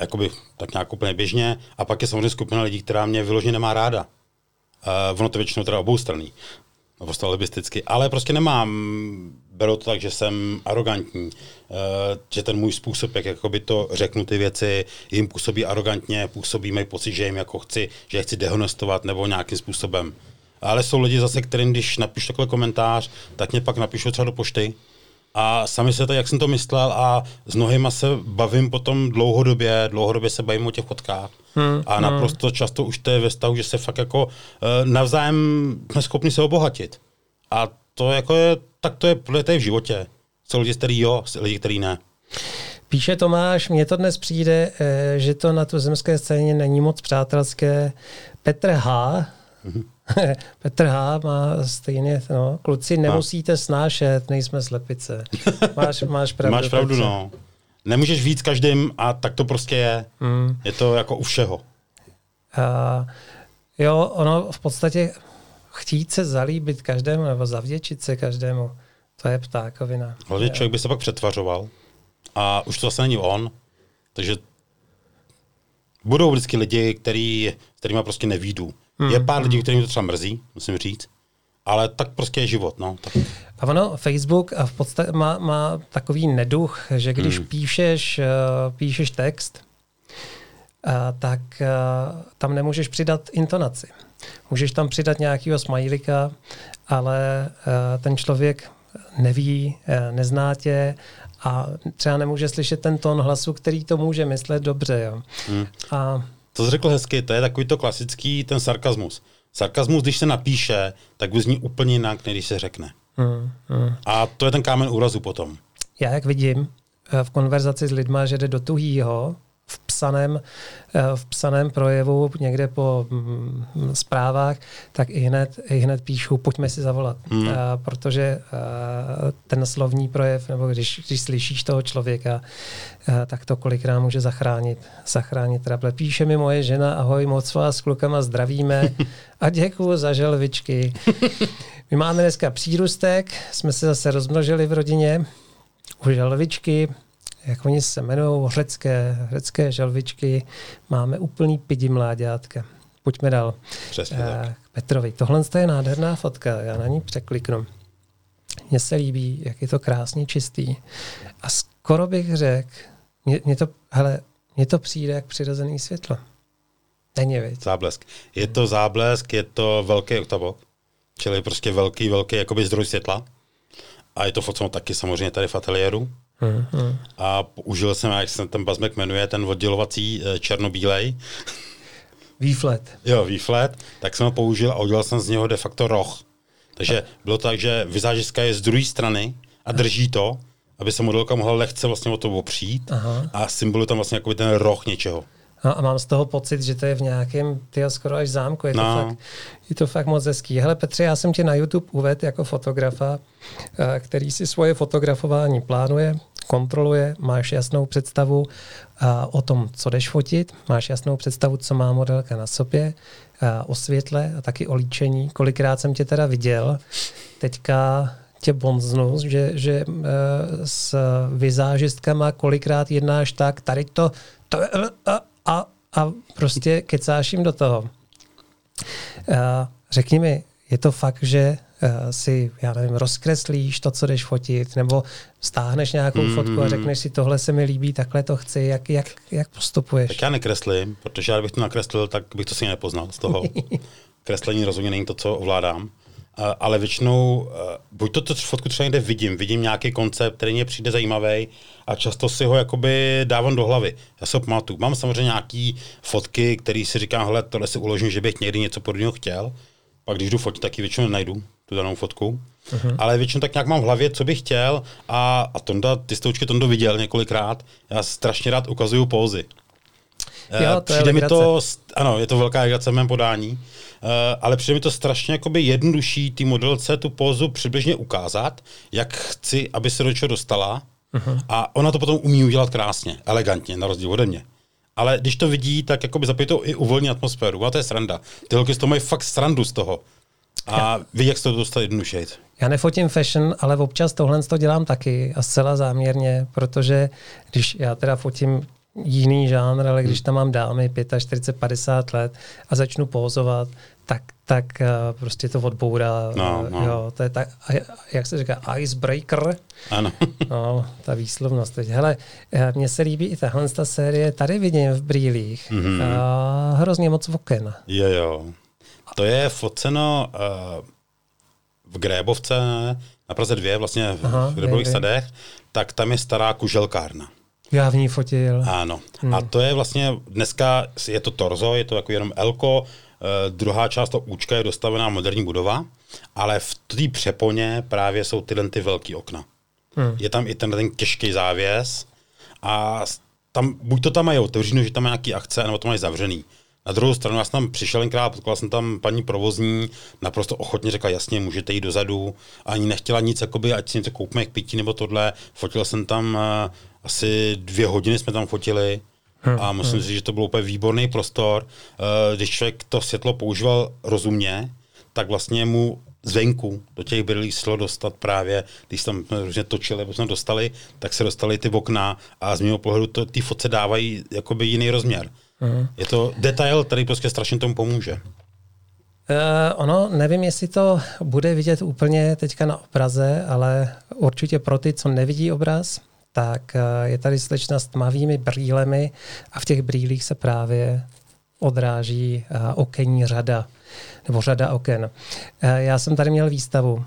Jakoby tak nějak úplně běžně. A pak je samozřejmě skupina lidí, která mě vyloženě nemá ráda. Uh, ono to většinou teda oboustranný. Nebo alibisticky. Ale prostě nemám. Beru to tak, že jsem arrogantní. Uh, že ten můj způsob, jak jakoby to řeknu ty věci, jim působí arrogantně, působí mají pocit, že jim jako chci, že je chci dehonestovat nebo nějakým způsobem. Ale jsou lidi zase, kterým když napíšu takový komentář, tak mě pak napíšu třeba do pošty. A sami se to, jak jsem to myslel a s mnohýma se bavím potom dlouhodobě, dlouhodobě se bavím o těch fotkách. Hmm, a naprosto hmm. často už to je ve stavu, že se fakt jako e, navzájem jsme schopni se obohatit. A to jako je, tak to je, to je v životě. Jsou lidi, který jo, lidi, který ne. Píše Tomáš, mně to dnes přijde, e, že to na tuzemské scéně není moc přátelské. Petr H. Petr H. má stejně, no, kluci, nemusíte snášet, nejsme slepice. Máš, máš pravdu. Máš pravdu, Petře. No. Nemůžeš víc každým a tak to prostě je. Mm. Je to jako u všeho. A, jo, ono v podstatě chtít se zalíbit každému nebo zavděčit se každému, to je ptákovina. Hlavně člověk by se pak přetvařoval a už to zase není on, takže budou vždycky lidi, který, kterýma prostě nevídu. Hmm. Je pár lidí, kterým to třeba mrzí, musím říct, ale tak prostě je život. No. Tak. A ono, Facebook v podstatě má, má takový neduch, že když hmm. píšeš, píšeš text, tak tam nemůžeš přidat intonaci. Můžeš tam přidat nějakýho smajlika, ale ten člověk neví, nezná tě a třeba nemůže slyšet ten tón hlasu, který to může myslet dobře. Jo. Hmm. A to jsi řekl hezky, to je takový to klasický ten sarkazmus. Sarkazmus, když se napíše, tak už zní úplně jinak, když se řekne. Hmm. Hmm. A to je ten kámen úrazu potom. Já jak vidím v konverzaci s lidma, že jde do tuhýho, v psaném, v psaném projevu, někde po zprávách, tak i hned, i hned píšu, pojďme si zavolat. Hmm. A, protože a, ten slovní projev, nebo když, když slyšíš toho člověka, a, tak to kolikrát může zachránit. Zachránit trable. Píše mi moje žena, ahoj, moc vás s klukama zdravíme a děkuju za želvičky. My máme dneska přírůstek, jsme se zase rozmnožili v rodině u želvičky, jak oni se jmenují, řecké, řecké želvičky, máme úplný pidi mláďátka. Pojďme dál. Přesně tak. K Petrovi. Tohle je nádherná fotka, já na ní překliknu. Mně se líbí, jak je to krásně čistý. A skoro bych řekl, mě, mě to, hele, mě to přijde jak přirozený světlo. Není, viď? Záblesk. Je to záblesk, je to velký oktavok, čili prostě velký, velký jakoby zdroj světla. A je to fotceno taky samozřejmě tady v ateliéru. Hmm, hmm. A použil jsem, jak se ten bazmek jmenuje, ten oddělovací černobílej. Výflet. Jo, výflet. Tak jsem ho použil a udělal jsem z něho de facto roh. Takže bylo tak, že vizážistka je z druhé strany a drží to, aby se modelka mohla lehce vlastně o to opřít. Aha. A symboluje tam vlastně jakoby ten roh něčeho. No a mám z toho pocit, že to je v nějakém, ty skoro až zámku, je to, no. fakt, je to fakt moc hezký. Hele Petře, já jsem tě na YouTube uvedl jako fotografa, který si svoje fotografování plánuje, kontroluje, máš jasnou představu o tom, co jdeš fotit, máš jasnou představu, co má modelka na sobě, o světle a taky o líčení. Kolikrát jsem tě teda viděl, teďka tě bonznu, že, že s vizážistkama kolikrát jednáš tak, tady to, to A, a prostě kecáš jim do toho. Řekni mi, je to fakt, že si, já nevím, rozkreslíš to, co jdeš fotit, nebo stáhneš nějakou mm-hmm. fotku a řekneš si, tohle se mi líbí, takhle to chci, jak, jak, jak postupuješ? Tak já nekreslím, protože já bych to nakreslil, tak bych to si nepoznal z toho. Kreslení rozhodně není to, co ovládám. Ale většinou, buď to, to fotku třeba někde vidím, vidím nějaký koncept, který mě přijde zajímavý a často si ho jakoby dávám do hlavy. Já se ho pamatuju. Mám samozřejmě nějaký fotky, který si říkám, hele, tohle si uložím, že bych někdy něco podobného chtěl. Pak když jdu fotit, tak ji většinou najdu, tu danou fotku. Uh-huh. Ale většinou tak nějak mám v hlavě, co bych chtěl a, a Tonda, ty stoučky Tondo viděl několikrát. Já strašně rád ukazuju pózy. Jo, to přijde je mi to, ano, je to velká legrace v mém podání, uh, ale přijde mi to strašně jednodušší té modelce tu pózu přibližně ukázat, jak chci, aby se do čeho dostala. Uh-huh. A ona to potom umí udělat krásně, elegantně, na rozdíl ode mě. Ale když to vidí, tak zapějí to i uvolní atmosféru. A to je sranda. Ty holky z toho mají fakt srandu z toho. A ví, jak se to dostat jednodušeji. Já nefotím fashion, ale občas tohle to dělám taky a zcela záměrně, protože když já teda fotím jiný žánr, ale když tam mám dámy čtyřicet pět, padesát let a začnu pózovat, tak, tak prostě to odbourá. No, no. Jo, to je tak, jak se říká, icebreaker. Ano. No, ta výslovnost. Hele, mně se líbí i tahle ta série, tady vidím v brýlích. Mm-hmm. A hrozně moc oken. Jo, jo. To je foceno uh, v Grébovce, na Praze dvě, vlastně v, v Grébových sadech, tak tam je stará kuželkárna. Já v ní fotil. Ano. Hmm. A to je vlastně, dneska je to torzo, je to jako jenom elko, eh, druhá část toho účka je dostavená moderní budova, ale v té přeponě právě jsou tyhle ty velký okna. Hmm. Je tam i tenhle ten těžký závěs a tam, buď to tam mají otevřeno, že tam mají nějaký akce, nebo to mají zavřený. Na druhou stranu, já jsem tam přišel tenkrát, potkal jsem tam paní provozní, naprosto ochotně řekla, jasně, můžete jít dozadu, ani nechtěla nic, jakoby, ať si něco koupíme k pití nebo tohle. Fotil jsem tam, asi dvě hodiny jsme tam fotili a musím říct, že to byl úplně výborný prostor. Když člověk to světlo používal rozumně, tak vlastně mu zvenku do těch brýlí šlo dostat právě, když tam různě točili, nebo jsme dostali, tak se dostali ty okna a z mého pohledu to, ty fotce dávají jakoby jiný rozměr. Mm. Je to detail, který prostě strašně tomu pomůže. Uh, ono, nevím, jestli to bude vidět úplně teďka na obraze, ale určitě pro ty, co nevidí obraz, tak uh, je tady slečna s tmavými brýlemi a v těch brýlích se právě odráží uh, okenní řada. nebo řada oken. Já jsem tady měl výstavu.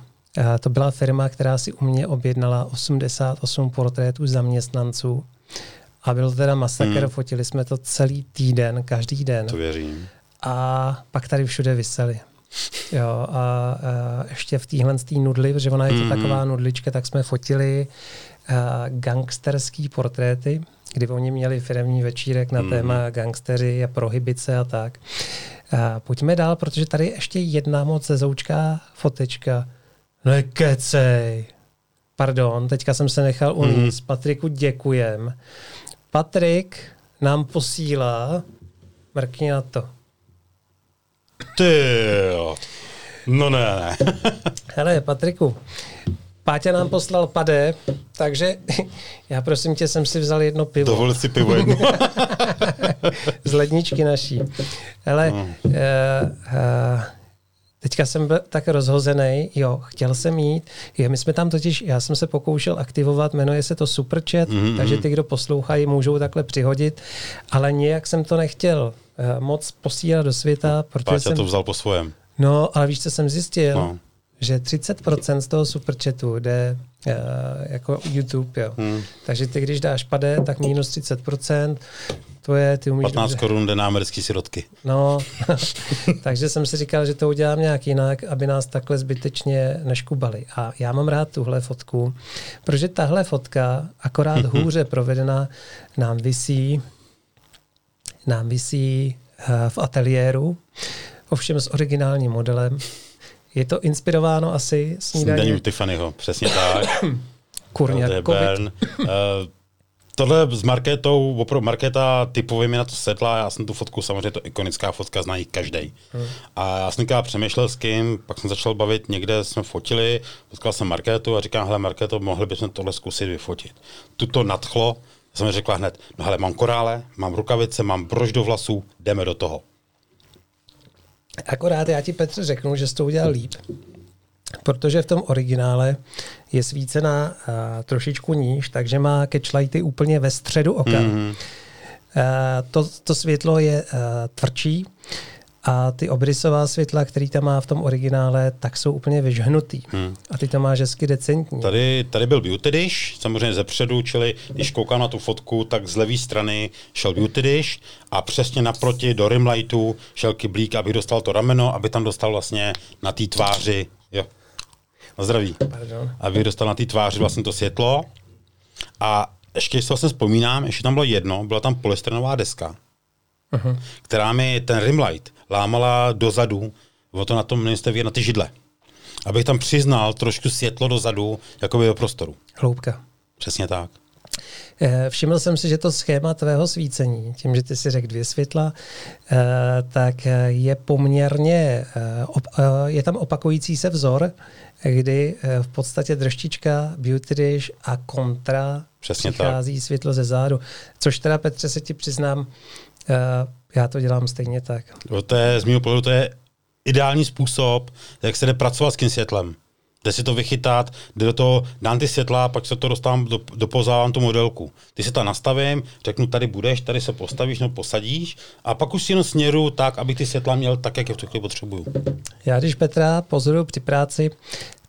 To byla firma, která si u mě objednala osmdesát osm portrétů zaměstnanců. A byl to teda masakr, hmm. fotili jsme to celý týden, každý den. To věřím. A pak tady všude viseli. Jo, a, a ještě v téhle nudli, protože ona je to hmm. taková nudlička, tak jsme fotili gangsterský portréty, kdy oni měli firemní večírek na hmm. téma gangsteři a prohibice a tak. A pojďme dál, protože tady je ještě jedna moc zezoučká fotečka. Nekecej. Pardon, teďka jsem se nechal uníst. Mm. Patriku děkujem. Patrik nám posílá. Mrkni na to. Ty jo. No ne. Hele, Patriku. Páťa nám poslal pade, takže já prosím tě, jsem si vzal jedno pivo. Dovol si pivo jedno. Z ledničky naší. Hele, no. uh, uh, teďka jsem byl tak rozhozený, jo, chtěl jsem jít. Jo, my jsme tam totiž, já jsem se pokoušel aktivovat, jmenuje se to Superchat, mm-hmm. takže ty, kdo poslouchají, můžou takhle přihodit, ale nějak jsem to nechtěl uh, moc posílat do světa. Páťa jsem, to vzal po svojem. No, ale víš, co jsem zjistil? No. Že třicet procent z toho superchatu jde uh, jako YouTube, jo. Hmm. Takže ty, když dáš pade, tak minus třicet procent, to je, ty umíš patnáct dobře. Korun jde na americký sirotky. No, takže jsem si říkal, že to udělám nějak jinak, aby nás takhle zbytečně neškubali. A já mám rád tuhle fotku, protože tahle fotka, akorát hůře provedená, nám visí, nám visí uh, v ateliéru, ovšem s originálním modelem. Je to inspirováno asi snídaním Tiffanyho, přesně tak. Kurňa, COVID. uh, tohle s Markétou, opravdu Markéta typově mi na to sedla, já jsem tu fotku, samozřejmě to ikonická fotka, zná ji každej. Hmm. A já jsem přemýšlel s kým, pak jsem začal bavit, někde jsme fotili, potkal jsem Markétu a říkám, hele Markéto, mohli bychom tohle zkusit vyfotit. Tuto nadchlo, já jsem mi řekla hned, no hele, mám korále, mám rukavice, mám brož do vlasů, jdeme do toho. Akorát já ti, Petře, řeknu, že jsi to udělal líp, protože v tom originále je svícená a, trošičku níž, takže má catchlighty úplně ve středu oka. Mm-hmm. A, to, to světlo je a, tvrdší a ty obrysová světla, který tam má v tom originále, tak jsou úplně vyžhnutý. Mm. A ty to máš hezky decentní. Tady, tady byl beauty dish, samozřejmě ze předu, čili když koukám na tu fotku, tak z levé strany šel beauty dish, a přesně naproti do rimlightu šel kyblík, abych dostal to rameno, aby tam dostal vlastně na té tváři, jo, na zdraví, Pardon. Abych dostal na té tváři vlastně to světlo. A ještě si vlastně vzpomínám, ještě tam bylo jedno, byla tam polystyrenová deska, uh-huh. která mi ten rimlight lámala dozadu, o to na tom nejste vidět, na ty židle. Abych tam přiznal trošku světlo dozadu, jakoby do prostoru. Hloubka. Přesně tak. Všiml jsem si, že to schéma tvého svícení, tím, že ty si řekl dvě světla, tak je poměrně, je tam opakující se vzor, kdy v podstatě drštička, beauty dish a kontra Přesně přichází tak. světlo ze zádu. Což teda, Petře, se ti přiznám, já to dělám stejně tak. To je, z mého pohledu to je ideální způsob, jak se jde pracovat s tím světlem. Jde si to vychytat, jde do toho, dám ty světla, pak se to dostávám, do, dopozávám tu modelku. Ty se to nastavím, řeknu, tady budeš, tady se postavíš, no posadíš a pak už si jenom směru tak, aby ty světla měl tak, jak je v tu chvíli potřebuju. Já když Petra pozoruju při práci,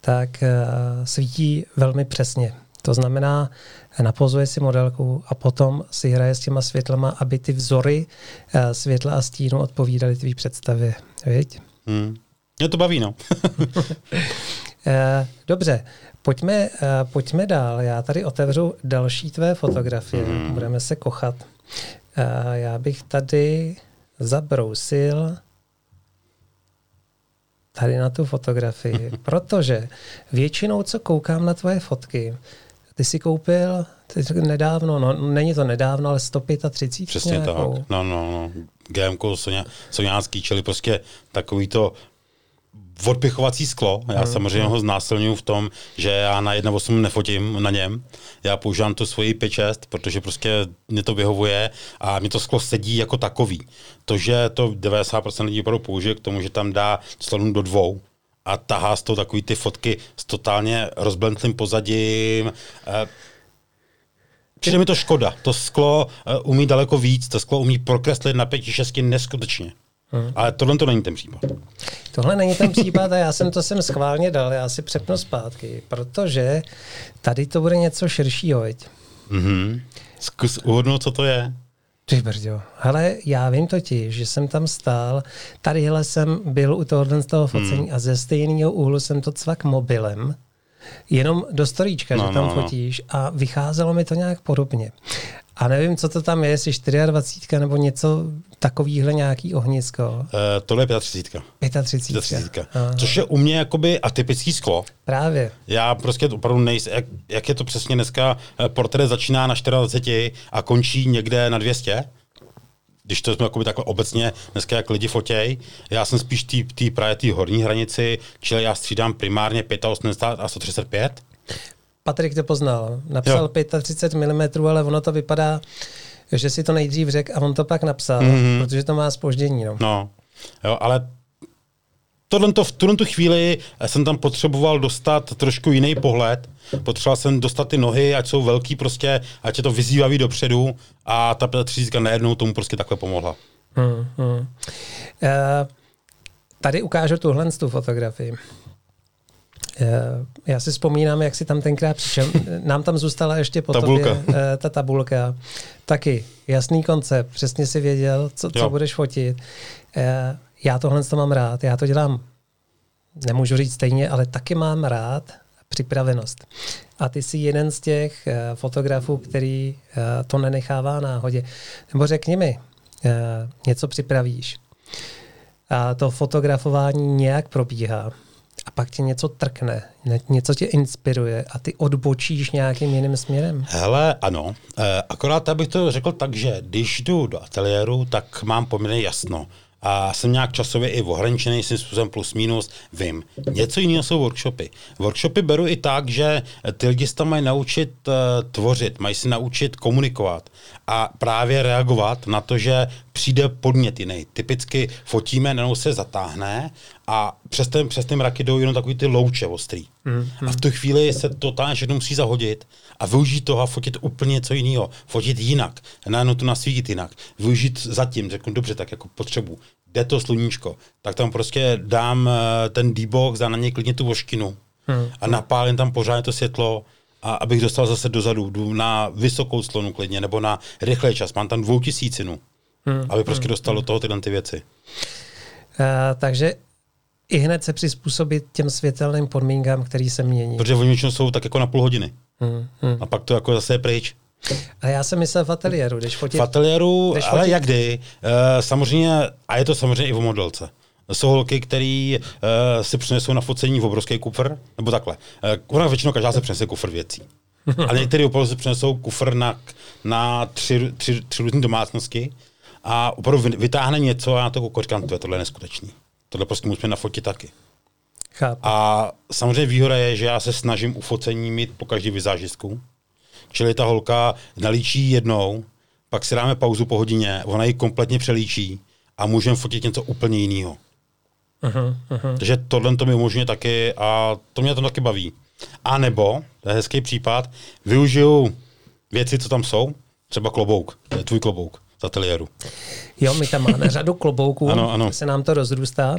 tak uh, svítí velmi přesně. To znamená, napozuje si modelku a potom si hraje s těma světlama, aby ty vzory světla a stínu odpovídaly tvý představě. Viď? Hmm. Mě to baví, no. Dobře, pojďme, pojďme dál. Já tady otevřu další tvé fotografie. Hmm. Budeme se kochat. Já bych tady zabrousil tady na tu fotografii, protože většinou, co koukám na tvoje fotky, ty jsi koupil nedávno, no není to nedávno, ale sto třicet pět. Přesně nějakou. Tak, no, no, no. G M K, Soňa, Soňácký, čili prostě takový to odpichovací sklo. Já hmm. samozřejmě hmm. ho znásilňuju v tom, že já na jedna osm nefotím na něm. Já používám tu svoji pět šest, protože prostě mě to vyhovuje a mě to sklo sedí jako takový. To, že to devadesát procent lidí opravdu použije k tomu, že tam dá slonu do dvou a tahá z toho takový ty fotky s totálně rozblentlým pozadím. Přijde mi to škoda. To sklo umí daleko víc. To sklo umí prokreslit na pět šest neskutečně. Hmm. Ale tohle to není ten případ. Tohle není ten případ a já jsem to sem schválně dal, já si přepnu zpátky, protože tady to bude něco širšího, veď. Mm-hmm. Zkus uhodnout, co to je. Ty brďo, hele, já vím totiž, že jsem tam stál, tadyhle jsem byl u tohohle z toho focení hmm. a ze stejného úhlu jsem to cvak mobilem, jenom do storíčka, no, že tam no, fotíš no. a vycházelo mi to nějak podobně. A nevím, co to tam je, jestli dvacet čtyři nebo něco takovýhle nějaký ohnisko. E, tohle je třicet pět. třicet pět. Což je u mě jakoby atypický sklo. Právě. Já prostě opravdu nejsem, jak, jak je to přesně dneska, portrét začíná na dvacet čtyři a končí někde na dvě stě. Když to jsme takhle obecně dneska, jak lidi fotěj, já jsem spíš té právě té horní hranici, čili já střídám primárně osmdesát pět a sto třicet pět. Patrik to poznal. Napsal jo. třicet pět milimetrů, ale ono to vypadá, že si to nejdřív řekl a on to pak napsal, mm-hmm. protože to má zpoždění. No, no. Jo, ale tohleto, v tuto chvíli jsem tam potřeboval dostat trošku jiný pohled. Potřeboval jsem dostat ty nohy, ať jsou velký prostě, ať je to vyzývavý dopředu a ta pětatřicítka najednou tomu prostě takhle pomohla. Hmm, hmm. Uh, tady ukážu tuhle tu fotografii. Já si vzpomínám, jak si tam tenkrát přišel. Nám tam zůstala ještě po tabulka. Tobě ta tabulka. Taky jasný koncept, přesně si věděl, co, co budeš fotit. Já tohle to mám rád, já to dělám, nemůžu říct stejně, ale taky mám rád připravenost. A ty jsi jeden z těch fotografů, který to nenechává náhodě. Nebo řekni mi, něco připravíš. A to fotografování nějak probíhá. A pak tě něco trkne, něco tě inspiruje a ty odbočíš nějakým jiným směrem? Hele, ano. E, akorát abych to řekl tak, že když jdu do ateliéru, tak mám poměrně jasno. A jsem nějak časově i ohraničený, jsem způsobem plus minus, vím. Něco jiného jsou workshopy. Workshopy beru i tak, že ty lidi se tam mají naučit uh, tvořit, mají si naučit komunikovat a právě reagovat na to, že přijde podnět jiný. Typicky fotíme, najednou se zatáhne a přes ten, přes ten mraky jdou jenom takový ty louče ostrý. Mm-hmm. A v tu chvíli se totálně všechno musí zahodit a využít toho a fotit úplně něco jiného. Fotit jinak, najednou to nasvítit jinak. Využít zatím, řeknu dobře, tak jako potřebu. Jde to sluníčko, tak tam prostě dám ten D-box, dám na něj klidně tu voškinu hmm. a napálím tam pořádně to světlo, a abych dostal zase dozadu, jdu na vysokou slonu klidně, nebo na rychlej čas, mám tam dvou tisícinu, hmm. aby prostě hmm. dostal do toho tyhle ty věci. Uh, takže i hned se přizpůsobit těm světelným podmínkám, který se mění. Protože oni většinou jsou tak jako na půl hodiny. Hmm. Hmm. A pak to jako zase je pryč. A já jsem myslel v ateliéru, když fotit... V ateliéru, fotit... ale jak kdy. E, samozřejmě, a je to samozřejmě i o modelce. Jsou holky, které e, si přinesou na focení v obrovský kufr, nebo takhle. E, ona většinou každá se přinese kufr věcí. Ale některé opravdu si přinesou kufr na, na tři, tři, tři různé domácnosti a opravdu vytáhne něco a já to říkám, tohle je neskutečný. Tohle prostě musíme nafotit taky. Chápu. A samozřejmě výhoda je, že já se snažím u focení mít po každý vizážistku. Čili ta holka nalíčí jednou, pak si dáme pauzu po hodině, ona ji kompletně přelíčí a můžeme fotit něco úplně jiného. Aha, aha. Takže tohle to mi umožňuje taky a to mě to taky baví. A nebo, to je hezký případ, využiju věci, co tam jsou, třeba klobouk, to je tvůj klobouk z ateliéru. Jo, my tam máme řadu klobouků, ano, ano. Se nám to rozrůstá.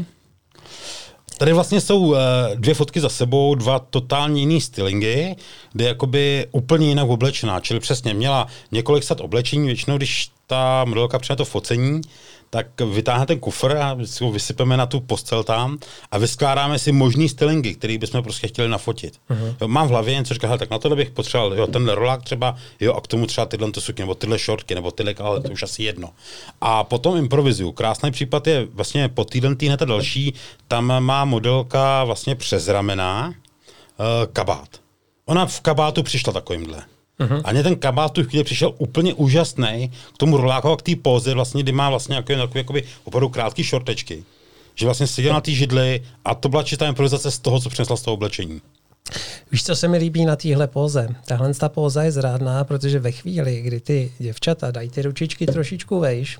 Tady vlastně jsou dvě fotky za sebou, dva totálně jiný stylingy, kde je jakoby úplně jinak oblečená. Čili přesně měla několik sad oblečení, většinou když ta modelka přijde na to focení, tak vytáhne ten kufr a si ho vysypeme na tu postel tam a vyskládáme si možný stylingy, který bychom prostě chtěli nafotit. Uh-huh. Jo, mám v hlavě něco, říkám, hele, tak na tohle bych potřeboval, jo, tenhle rolák třeba, jo, a k tomu třeba tyhle sukně, nebo tyhle šortky, nebo tyhle, ale to už asi jedno. A potom improvizuju. Krásný případ je vlastně po týden týdne ta další, tam má modelka vlastně přes ramena uh, kabát. Ona v kabátu přišla takovýmhle. Uhum. A mě ten kabát tu chvíli přišel úplně úžasný k tomu roláku a k té póze, vlastně, kdy má vlastně jakoby, jakoby, jakoby opravdu krátké šortečky. Že vlastně seděl na té židli a to byla čistá improvizace z toho, co přinesla z toho oblečení. Víš, co se mi líbí na téhle póze? Tahle ta póza je zrádná, protože ve chvíli, kdy ty děvčata dají ty ručičky trošičku vejš,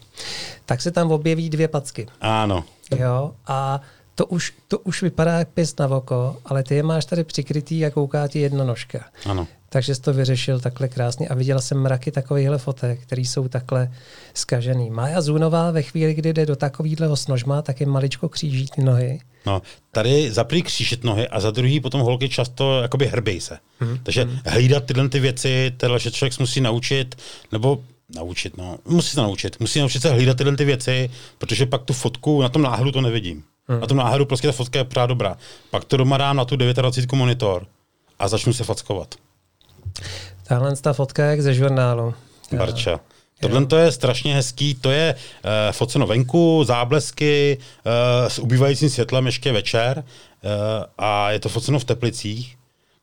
tak se tam objeví dvě packy. Ano. Jo, a To už, to už vypadá jak pěst na oko, ale ty je máš tady přikrytý a kouká ti jedna nožka. Ano. Takže jsi to vyřešil takhle krásně a viděla jsem mraky takovýchhle fotek, které jsou takhle zkažený. Maja Zunová ve chvíli, kdy jde do takovýhleho snožma, tak je maličko kříží ty nohy. No, tady za prvý křížit nohy a za druhý potom holky často jakoby hrbej se. Hmm. Takže hmm. hlídat tyhle ty věci, tenhle člověk musí naučit, nebo naučit, no, musí se naučit. Musí naučit se hlídat tyhle ty věci, protože pak tu fotku na tom náhledu to nevidím. Hmm. Na tom náhledu prostě ta fotka je právě dobrá. Pak to doma dám na tu dvacet devět monitor a začnu se fackovat. Tahle ta fotka je jak ze žurnálu. Barča. Tohle to je strašně hezký, to je uh, foceno venku, záblesky, uh, s ubývajícím světlem ještě večer uh, a je to foceno v Teplicích,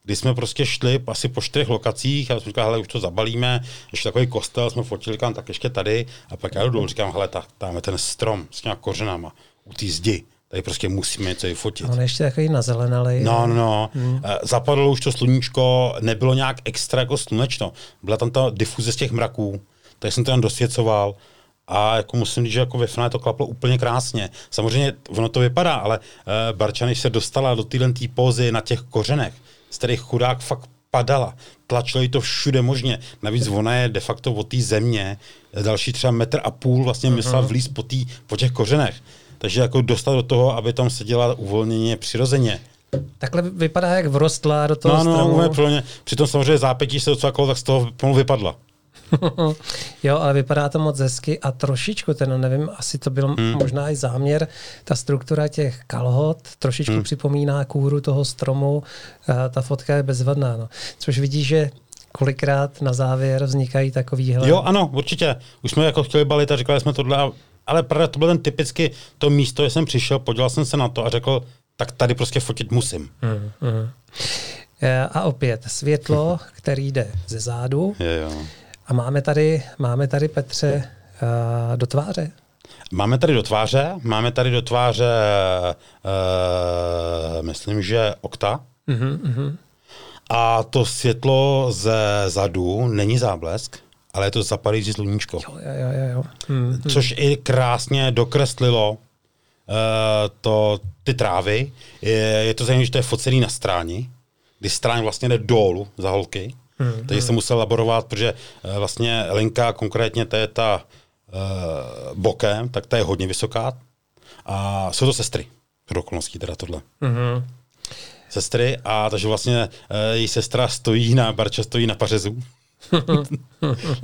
kdy jsme prostě šli asi po čtyřech lokacích a jsme říkali, hele, už to zabalíme, ještě takový kostel jsme fotili, říkám, tak ještě tady a pak já jdu dolů, říkám, hele, tam je ten strom s nějak kořenama u té zdi. Tady prostě musíme něco fotit. On ještě takový nazelenalej. No, no. Hmm. Zapadlo už to sluníčko, nebylo nějak extra jako slunečno. Byla tam ta difuze z těch mraků, tak jsem to tam dosvěcoval a jako musím říct, že jako ve finále to klaplo úplně krásně. Samozřejmě ono to vypadá, ale Barča, než se dostala do téhle tý pózy na těch kořenech, z kterých chudák fakt padala, tlačilo jí to všude možně. Navíc ona je de facto od té země, další třeba metr a půl vlastně uh-huh. myslela vlíz po, tý, po těch kořenech. Takže jako dostat do toho, aby tam seděla uvolněně přirozeně. Takhle vypadá, jak vrostla do toho no, no, stromu. No, pro mě. Přitom samozřejmě zápětí se docvaklo, tak z toho pomalu vypadla. Jo, ale vypadá to moc hezky a trošičku, ten, nevím, asi to byl hmm. možná i záměr, ta struktura těch kalhot trošičku hmm. připomíná kůru toho stromu. Ta fotka je bezvadná. No. Což vidíš, že kolikrát na závěr vznikají takovýhle. Jo, ano, určitě. Už jsme jako chtěli balit a říkali jsme tohle. Ale právě to byl ten typicky to místo, kde jsem přišel, podíval jsem se na to a řekl, tak tady prostě fotit musím. Mm, mm. A opět světlo, který jde ze zádu. Je, jo. A máme tady, máme tady Petře, do tváře. Máme tady do tváře, máme tady do tváře, uh, myslím, že okta. Mm, mm. A to světlo ze zadu není záblesk, ale je to zapadící sluníčko. Jo, jo, jo, jo. Hmm, což hmm. i krásně dokreslilo uh, to, ty trávy. Je, je to zajímavé, že to je focený na stráni, kdy stráň vlastně jde dolů za holky. Hmm, takže hmm. jsem musel laborovat, protože uh, vlastně Lenka konkrétně, to je ta uh, bokem, tak ta je hodně vysoká. A jsou to sestry, pro okolností teda tohle. Hmm. Sestry, a takže vlastně uh, její sestra stojí na, Barča stojí na pařezu.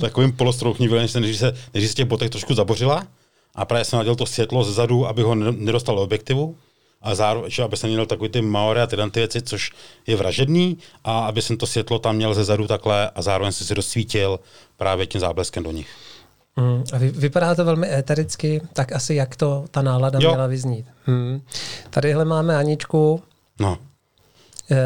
Takovým polostrouknivým, než, než, než se těch botek trošku zabořila a právě jsem naděl to světlo zezadu, aby ho nedostal do objektivu a zároveň, aby jsem měl takový ty maory a tyhle ty věci, což je vražedný a aby jsem to světlo tam měl zezadu takhle a zároveň jsem si rozsvítil právě tím zábleskem do nich. Hmm. A vy, vypadá to velmi étericky, tak asi jak to ta nálada jo. měla vyznít. Hmm. Tadyhle máme Aničku. No. Uh,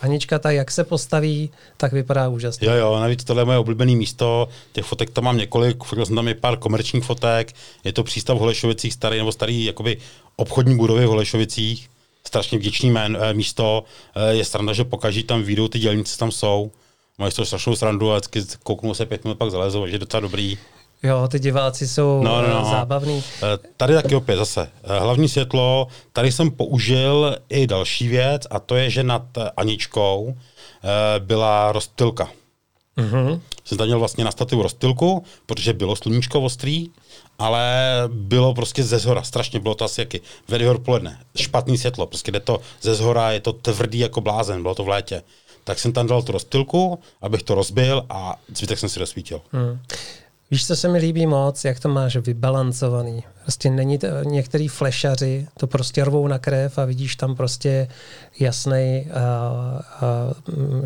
Anička, ta jak se postaví, tak vypadá úžasně. Jo, jo, navíc tohle je moje oblíbené místo, těch fotek tam mám několik, fotil jsem tam i pár komerčních fotek, je to přístav v Holešovicích, starý nebo starý jakoby obchodní budovy v Holešovicích, strašně vděčný jmén, místo, je sranda, že pokaždé tam vyjdou ty dělníci, tam jsou, mají to strašnou srandu a vždycky kouknou se pět minut, pak zalezou, takže je docela dobrý. Jo, ty diváci jsou no, no, no. zábavní. Tady taky opět zase. Hlavní světlo, tady jsem použil i další věc a to je, že nad Aničkou byla rozptylka. Mm-hmm. Jsem tam měl vlastně na stativu rozptylku, protože bylo sluníčko ostrý, ale bylo prostě ze zhora. Strašně bylo to asi jaký vedihor poledne. Špatný světlo, prostě jde to ze zhora, je to tvrdý jako blázen, bylo to v létě. Tak jsem tam dal tu rozptylku, abych to rozbil a zbytek jsem si rozsvítil. Mm. Víš, co se mi líbí moc, jak to máš vybalancovaný. Prostě není to, některý flešaři to prostě rvou na krev a vidíš tam prostě jasnej a, a,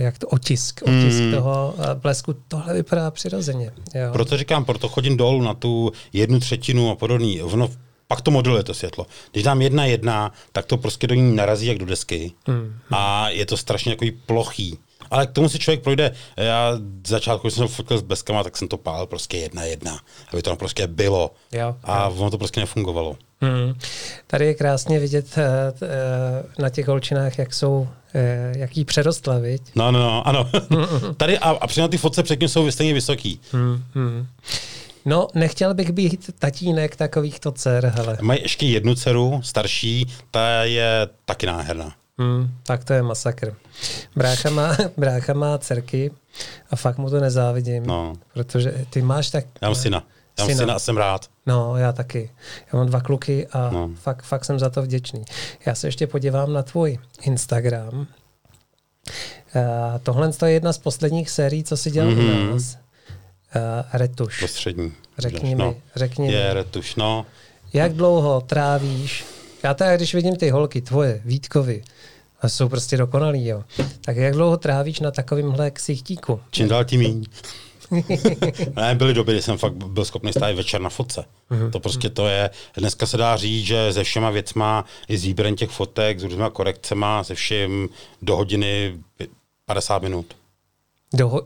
jak to, otisk, otisk mm. toho blesku. Tohle vypadá přirozeně. Jo. Proto říkám, proto chodím dolů na tu jednu třetinu a podobný. Ono pak to moduluje to světlo. Když dám jedna jedna, tak to prostě do ní narazí jak do desky. Mm. A je to strašně takový plochý. Ale k tomu si člověk projde. Já v začátku, když jsem to fotil s bleskama, tak jsem to pálil prostě jedna jedna, aby to tam prostě bylo. Jo, a jo. Ono to prostě nefungovalo. Hmm. Tady je krásně vidět na těch holčinách, jak jsou, jaký přerostla, viď? No, no, no, ano. Tady a, a při ty fotce předtím jsou stejně vysoký. Hmm, hmm. No, nechtěl bych být tatínek takovýchto dcer, hele. Mají ještě jednu dceru, starší, ta je taky náherná. Hmm, tak to je masakr. Brácha má, brácha má dcerky a fakt mu to nezávidím, no. Protože ty máš tak... Já mám syna. Já mám syna. syna a jsem rád. No, já taky. Já mám dva kluky a no. fakt, fakt jsem za to vděčný. Já se ještě podívám na tvůj Instagram. Uh, tohle je jedna z posledních sérií, co jsi dělal mm-hmm. u nás. Uh, retuš. Postřední. Řekni no. mi. Řekni je mi. Retuš, no. Jak dlouho trávíš? Já teda, když vidím ty holky, tvoje, Vítkovi, a jsou prostě dokonalý, jo. Tak jak dlouho trávíš na takovýmhle ksichtíku? Čím dál tím míň. Ne, byly doby, kdy jsem fakt byl schopný stát večer na fotce. Mm-hmm. To prostě to je, dneska se dá říct, že se všema věcma, i s výběrem těch fotek, s různýma korekcema, se vším do hodiny padesát minut. Do,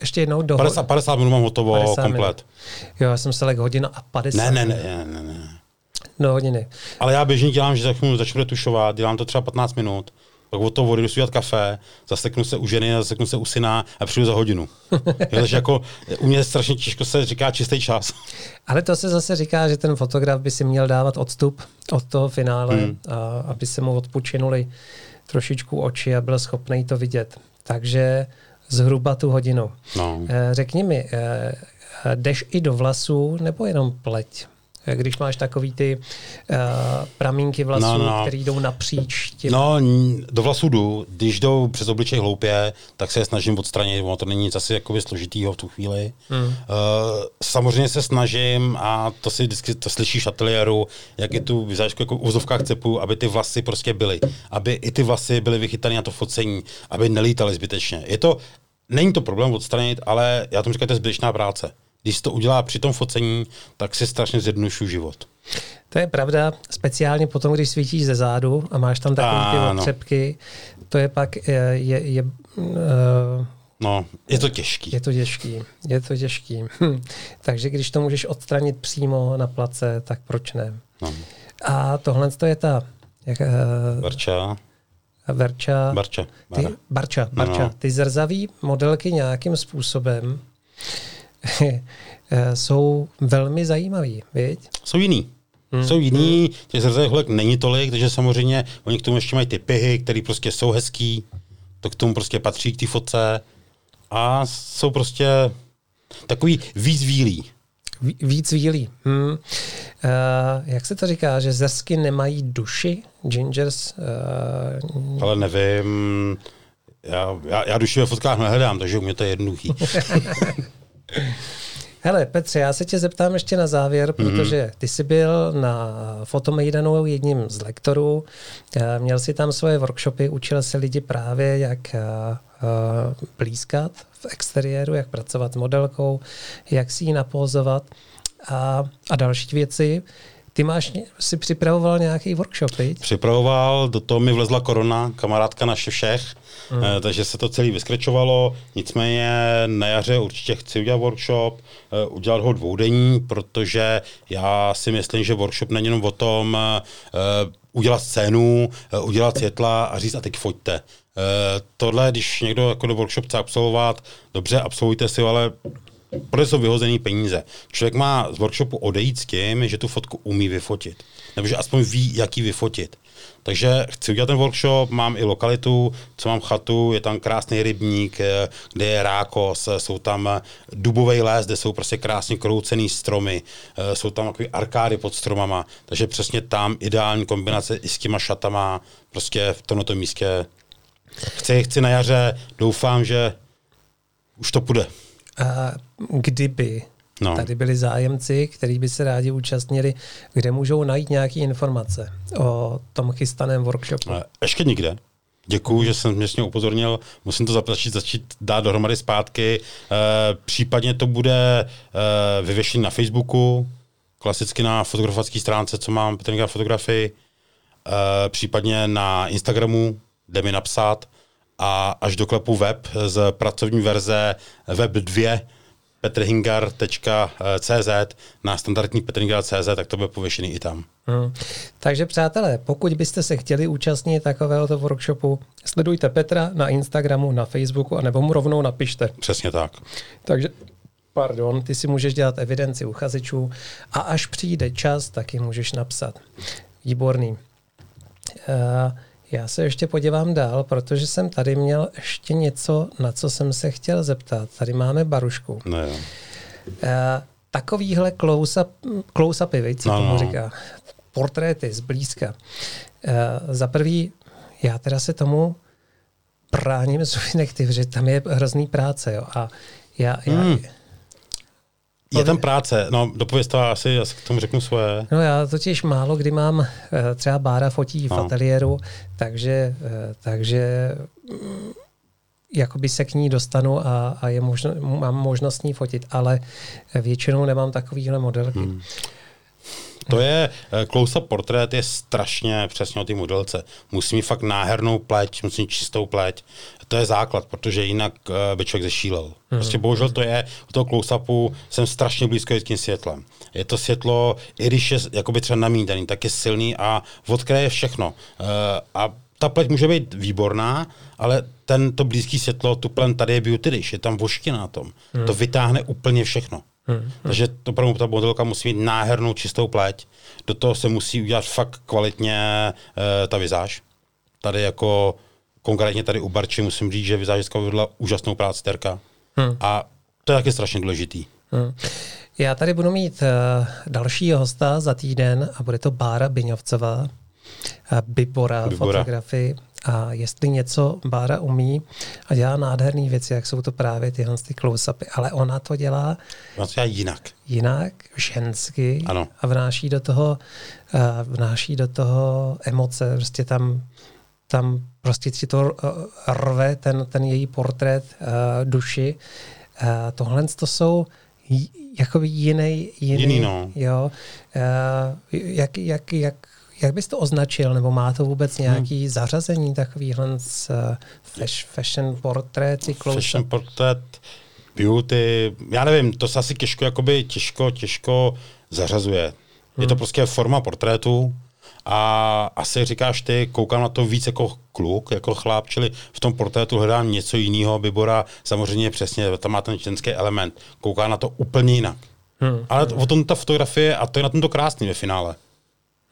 ještě jednou do hodiny? padesát minut mám hotovo, komplet. Minut. Jo, já jsem se lek hodina a padesát. Ne, ne, ne, ne, ne. No hodiny. Ale já běžně dělám, že začnu, začnu retušovat, dělám to třeba patnáct minut, pak od toho vody jdu si udělat kafe, zaseknu se u ženy, zaseknu se u syna a přijdu za hodinu. Takže jako u mě strašně těžko se říká čistý čas. Ale to se zase říká, že ten fotograf by si měl dávat odstup od toho finále, hmm. a aby se mu odpočinuli trošičku oči a byl schopný to vidět. Takže zhruba tu hodinu. No. Řekni mi, jdeš i do vlasů nebo jenom pleť? Když máš takový ty uh, pramínky vlasů, no, no. které jdou napříč. Tím... No, do vlasů jdu. Když jdou přes obličej hloupě, tak se je snažím odstranit. Ono to není nic asi jakoby složitýho v tu chvíli. Hmm. Uh, samozřejmě se snažím, a to si vždycky to slyšíš v ateliéru, jak je tu vyzážku jako v úzovkách cepu, aby ty vlasy prostě byly. Aby i ty vlasy byly vychytané na to focení, aby nelítaly zbytečně. Je to, není to problém odstranit, ale já tomu říkám, to je zbytečná práce. Když to udělá při tom focení, tak si strašně zjednodušuju život. To je pravda, speciálně potom, když svítíš ze zádu a máš tam takové ty odstřepky, to je pak... Je, je, je, uh, no, je to těžký. Je to těžký, je to těžký. Hm. Takže když to můžeš odstranit přímo na place, tak proč ne? No. A tohle to je ta... Jak, uh, Barča. Barča. Barča. Ty, Barča, Barča. No. Ty zrzaví modelky nějakým způsobem jsou velmi zajímavý, viď? Jsou jiný. Hmm. Jsou jiný, těch zrzavých holek není tolik, takže samozřejmě oni k tomu ještě mají ty pihy, které prostě jsou hezký, to k tomu prostě patří k té fotce a jsou prostě takový víc vílí. Víc vílí. Hmm. Uh, jak se to říká, že zrsky nemají duši? Gingers? Uh... Ale nevím, já, já, já duši ve fotkách nehledám, takže u mě to je jednoduchý. Hele, Petře, já se tě zeptám ještě na závěr, mm-hmm. protože ty jsi byl na Fotomejdanu jedním z lektorů, měl jsi tam svoje workshopy, učil se lidi právě, jak blízkat v exteriéru, jak pracovat s modelkou, jak si ji napózovat a, a další věci. Ty máš, jsi připravoval nějaký workshop, viď? Připravoval, do toho mi vlezla korona, kamarádka naše všech, mm. e, takže se to celý vyskrečovalo, nicméně na jaře určitě chci udělat workshop, e, udělat ho dvoudenní, protože já si myslím, že workshop není jenom o tom e, udělat scénu, e, udělat světla a říct a teď foťte. E, tohle, když někdo jako do workshopu chce absolvovat, dobře, absolvujte si, ale... Protože jsou vyhozený peníze. Člověk má z workshopu odejít s tím, že tu fotku umí vyfotit. Nebo že aspoň ví, jak ji vyfotit. Takže chci udělat ten workshop, mám i lokalitu, co mám chatu, je tam krásný rybník, kde je rákos, jsou tam dubový les, kde jsou prostě krásně kroucený stromy, jsou tam takové arkády pod stromama, takže přesně tam ideální kombinace i s těma šatama, prostě v tomto místě. Chci, chci na jaře, doufám, že už to půjde. A kdyby No. Tady byli zájemci, kteří by se rádi účastnili, kde můžou najít nějaké informace o tom chystaném workshopu. Ale ještě nikde. Děkuju, že jsem mě s upozornil. Musím to začít, začít dát dohromady zpátky. E, případně to bude e, vyvěšené na Facebooku, klasicky na fotografické stránce, co mám, Petra Hingara fotografii, e, případně na Instagramu, jde mi napsat, a až do klepu web z pracovní verze web dva petra hingar tečka cé zet na standardní petra hingar tečka cé zet, tak to bude pověšený i tam. Hmm. Takže přátelé, pokud byste se chtěli účastnit takovéhoto workshopu, sledujte Petra na Instagramu, na Facebooku, anebo mu rovnou napište. Přesně tak. Takže, pardon, ty si můžeš dělat evidenci uchazečů a až přijde čas, tak ji můžeš napsat. Výborný. Uh, Já se ještě podívám dál, protože jsem tady měl ještě něco, na co jsem se chtěl zeptat. Tady máme Barušku. No jo. E, takovýhle close-up, close-upy, víc, co no, tomu no. říká. Portréty zblízka. E, za prvý, já teda se tomu bráním zuby nechty, protože tam je hrozný práce. Jo. A já... já mm. Je tam práce, no dopověz to, asi, já k tomu řeknu svoje. No já totiž málo kdy mám, třeba Bára fotí no. v ateliéru, takže, takže jakoby se k ní dostanu a, a je možno, mám možnost s ní fotit, ale většinou nemám takovýhle modelky. Hmm. To je, close-up portrét je strašně přesně o té modelce. Musí mít fakt náhernou pleť, musí mít čistou pleť. To je základ, protože jinak by člověk zešílel. Prostě bohužel to je, u toho close-upu jsem strašně blízko tím světlem. Je to světlo, i když je jakoby třeba namítaný, tak je silný a odkraje všechno. A ta pleť může být výborná, ale tento blízký světlo, tu plen tady je beauty dish, je tam vošky na tom. To vytáhne úplně všechno. Hmm. Takže to opravdu ta modelka musí mít náhernou čistou pleť. Do toho se musí udělat fakt kvalitně e, ta vizáž. Tady jako konkrétně tady u Barči musím říct, že vizážistka udělala úžasnou práci Terka. Hmm. A to je taky strašně důležitý. Hmm. Já tady budu mít uh, další hosta za týden a bude to Bára Bynovcová, uh, Bibora, Bibora. Fotografii. A jestli něco Bára umí a dělá nádherný věci, jak jsou to právě tyhle ty close-upy. Ale ona to dělá ona to dělá jinak. Jinak, žensky. Ano. A vnáší do toho, uh, vnáší do toho emoce. Prostě tam, tam prostě si to rve, ten, ten její portrét uh, duši. Uh, tohle to jsou j- jakoby jiný, jiný. Jiný, no. Jo. Uh, jak, jak, jak Jak bys to označil, nebo má to vůbec nějaké hmm. zařazení takovýhle z fash, fashion portrét, close-up? Fashion portrét, beauty, já nevím, to se asi těžko, jakoby těžko, těžko zařazuje. Hmm. Je to prostě forma portrétu a asi říkáš ty, koukám na to víc jako kluk, jako chlap, čili v tom portrétu hledám něco jiného, Bibora, samozřejmě přesně, tam má ten ženský element, kouká na to úplně jinak. Hmm. Ale hmm. o tom ta fotografie, a to je na tom to krásný ve finále.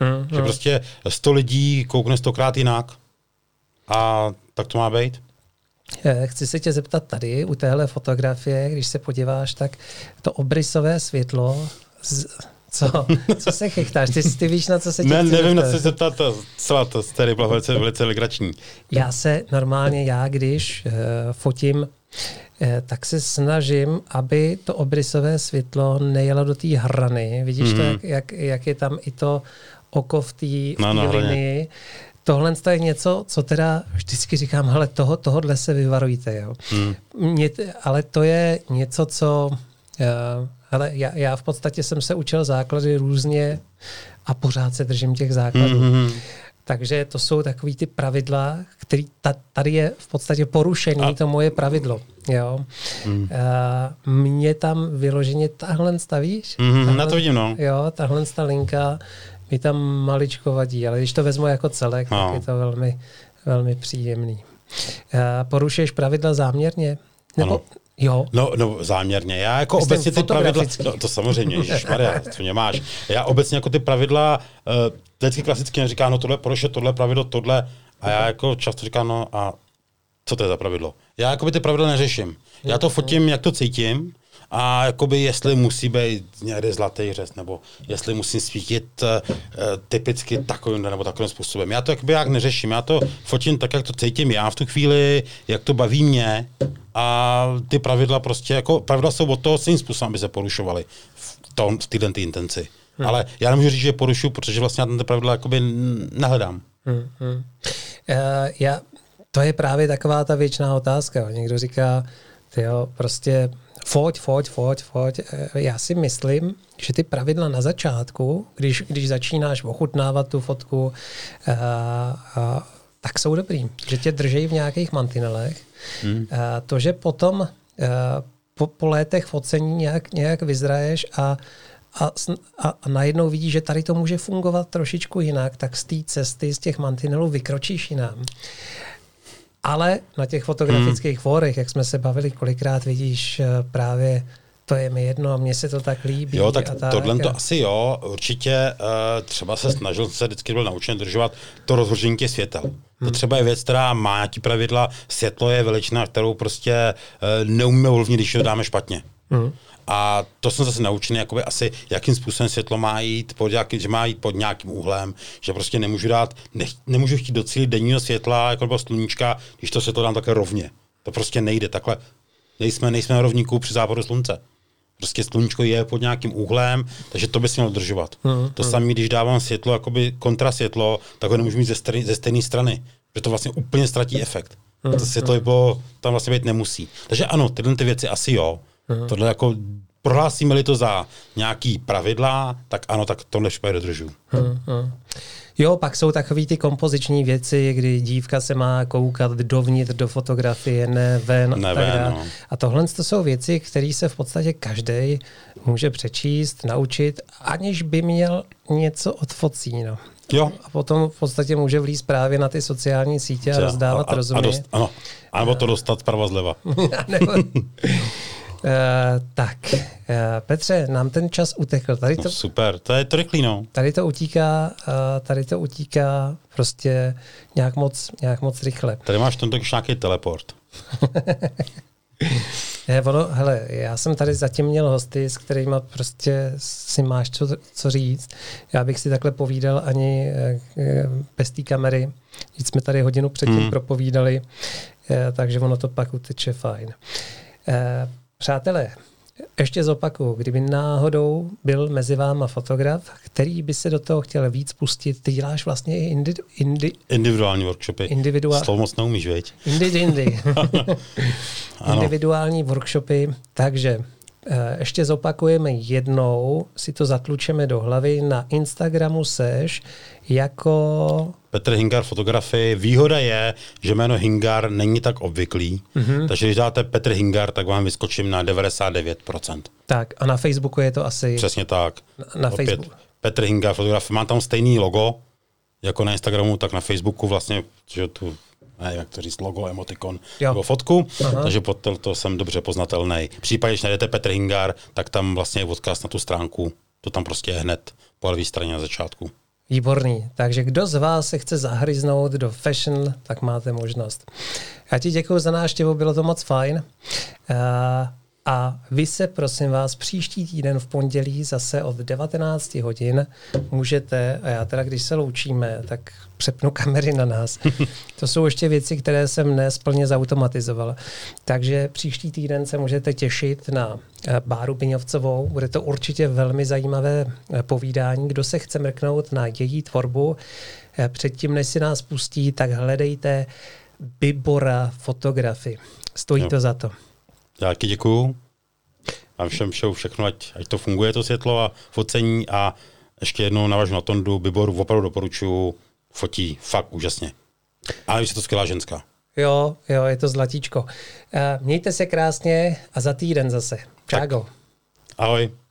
Hmm, že hmm. prostě sto lidí koukne stokrát jinak a tak to má být. Chci se tě zeptat tady, u téhle fotografie, když se podíváš, tak to obrysové světlo, z... co? Co se chechtáš? Ty, ty víš, na co se tě ne, chci nevím, zeptat. Na co se zeptat, celá to tady byla velice, velice legrační. Já se normálně, já když uh, fotím, tak se snažím, aby to obrysové světlo nejelo do té hrany. Vidíš mm-hmm. to, jak, jak, jak je tam i to oko v té no, no, linii. Tohle je něco, co teda vždycky říkám, hele, toho, tohodle se vyvarujte. Jo. Mm. Mě, ale to je něco, co... Uh, hele, já, já v podstatě jsem se učil základy různě a pořád se držím těch základů. Mm-hmm. Takže to jsou takový ty pravidla, který tady je v podstatě porušení, a... to moje pravidlo. Jo. Mm. Mně tam vyloženě tahle stavíš? Mm, tahle, na to vidím, no. Jo, tahle linka mi tam maličko vadí, ale když to vezmu jako celek, no. tak je to velmi, velmi příjemný. Porušuješ pravidla záměrně? Nebo... Ano. Jo. No, no záměrně. Já jako myslím obecně ty pravidla... No, to samozřejmě, ježišmarja, co mě máš. Já obecně jako ty pravidla, uh, vždycky klasicky říká, no tohle porušuje, tohle pravidlo, tohle. A já jako často říkám, no a co to je za pravidlo? Já jako by ty pravidla neřeším. Já to fotím, jak to cítím. a jakoby jestli musí být někde zlatý řez, nebo jestli musím svítit uh, typicky takovým nebo takovým způsobem. Já to jakoby jak neřeším, já to fotím tak, jak to cítím já v tu chvíli, jak to baví mě a ty pravidla prostě, jako pravidla jsou od toho svým způsobem, aby se porušovaly v, v této tý intenci. Hmm. Ale já nemůžu říct, že je porušuju, protože vlastně já ten pravidla jakoby nehledám. Hmm, hmm. Uh, já, to je právě taková ta věčná otázka. Někdo říká, tyjo, prostě foť, foť, foť, foť. Já si myslím, že ty pravidla na začátku, když, když začínáš ochutnávat tu fotku, uh, uh, tak jsou dobrý. Že tě držejí v nějakých mantinelech. Hmm. Uh, to, že potom uh, po, po létech focení nějak, nějak vyzraješ a A, a, a najednou vidíš, že tady to může fungovat trošičku jinak, tak z té cesty, z těch mantinelů vykročíš jinam. Ale na těch fotografických hmm. fórech, jak jsme se bavili, kolikrát vidíš právě to je mi jedno a mně se to tak líbí. Jo, tak, tak tohle to asi jo, určitě třeba se snažil, se vždycky byl naučen držovat to rozhoření těch světel. To třeba je věc, která má nějaký pravidla, světlo je veličina, kterou prostě neumíme ovlivnit, když to dáme špatně. Hmm. A to jsem zase naučený, jakoby asi, jakým způsobem světlo má jít, pod nějaký, že má jít pod nějakým úhlem, že prostě nemůžu dát, ne, nemůžu chtít docílit denního světla, jako nebo sluníčka, když to světlo dám také rovně. To prostě nejde takhle. Nejsme, nejsme na rovníku při západu slunce. Prostě sluníčko je pod nějakým úhlem, takže to by se mělo držovat. Hmm, to hmm. samé, když dávám světlo, jakoby kontrasvětlo, tak ho nemůžu mít ze, str- ze stejné strany, protože to vlastně úplně ztratí efekt. Hmm, to světlo hmm. bylo, tam vlastně být nemusí. Takže ano, tyhle ty věci asi jo. Uhum. Tohle jako prohlásíme-li to za nějaký pravidla, tak ano, tak tohle špatně dodržu. Jo, pak jsou takový ty kompoziční věci, kdy dívka se má koukat dovnitř do fotografie, ne ven ne a tak dále. No. A tohle to jsou věci, které se v podstatě každý může přečíst, naučit, aniž by měl něco od focína. Jo. A potom v podstatě může vlízt právě na ty sociální sítě a rozdávat rozumy. A, a, a dost, ano, a nebo to dostat zprava zleva. Nebo... Uh, tak, uh, Petře, nám ten čas utekl. Tady to, no super, to je to rychlý, no. Tady to utíká, uh, tady to utíká prostě nějak moc, nějak moc rychle. Tady máš tento nějaký teleport. je, ono, hele, já jsem tady zatím měl hosty, s kterýma prostě si máš co, co říct. Já bych si takhle povídal ani uh, bez té kamery. Vždyť jsme tady hodinu předtím mm. propovídali, uh, takže ono to pak uteče fajn. Uh, Přátelé, ještě zopakuju, kdyby náhodou byl mezi váma fotograf, který by se do toho chtěl víc pustit, ty děláš vlastně indi, indi, individuální workshopy. Individuál... Slovo moc neumíš, veď? Indi, indi. Individuální workshopy, takže ještě zopakujeme jednou, si to zatlučeme do hlavy, na Instagramu seš jako... Petr Hingar fotografii. Výhoda je, že jméno Hingar není tak obvyklý, mm-hmm. takže když dáte Petr Hingar, tak vám vyskočím na devadesát devět procent. Tak a na Facebooku je to asi... Přesně tak. Na, na Facebooku. Petr Hingar fotografie. Mám tam stejný logo, jako na Instagramu, tak na Facebooku vlastně, že tu... Ne, jak to říct, logo, emotikon, jo. Nebo fotku, aha. Takže pod to jsem dobře poznatelný. Případně, když najdete Petr Hingar, tak tam vlastně je odkaz na tu stránku. To tam prostě je hned po levé straně na začátku. Výborný. Takže kdo z vás se chce zahryznout do fashion, tak máte možnost. Já ti děkuju za návštěvu, bylo to moc fajn. A, a vy se, prosím vás, příští týden v pondělí zase od devatenáct hodin můžete, a já teda, když se loučíme, tak přepnu kamery na nás. To jsou ještě věci, které jsem nesplně zautomatizoval. Takže příští týden se můžete těšit na Báru Bynovcovou. Bude to určitě velmi zajímavé povídání. Kdo se chce mrknout na její tvorbu, předtím, než si nás pustí, tak hledejte Bibora fotografii. Stojí no. to za to. Já taky děkuju. A všem všeho všechno, ať, ať to funguje, to světlo a focení. A ještě jednou navážu na Tondu. Biboru opravdu doporučuju. Fotí fakt úžasně. Ale je to skvělá ženská. Jo, jo, je to zlatíčko. Mějte se krásně a za týden zase. Čágo. Ahoj.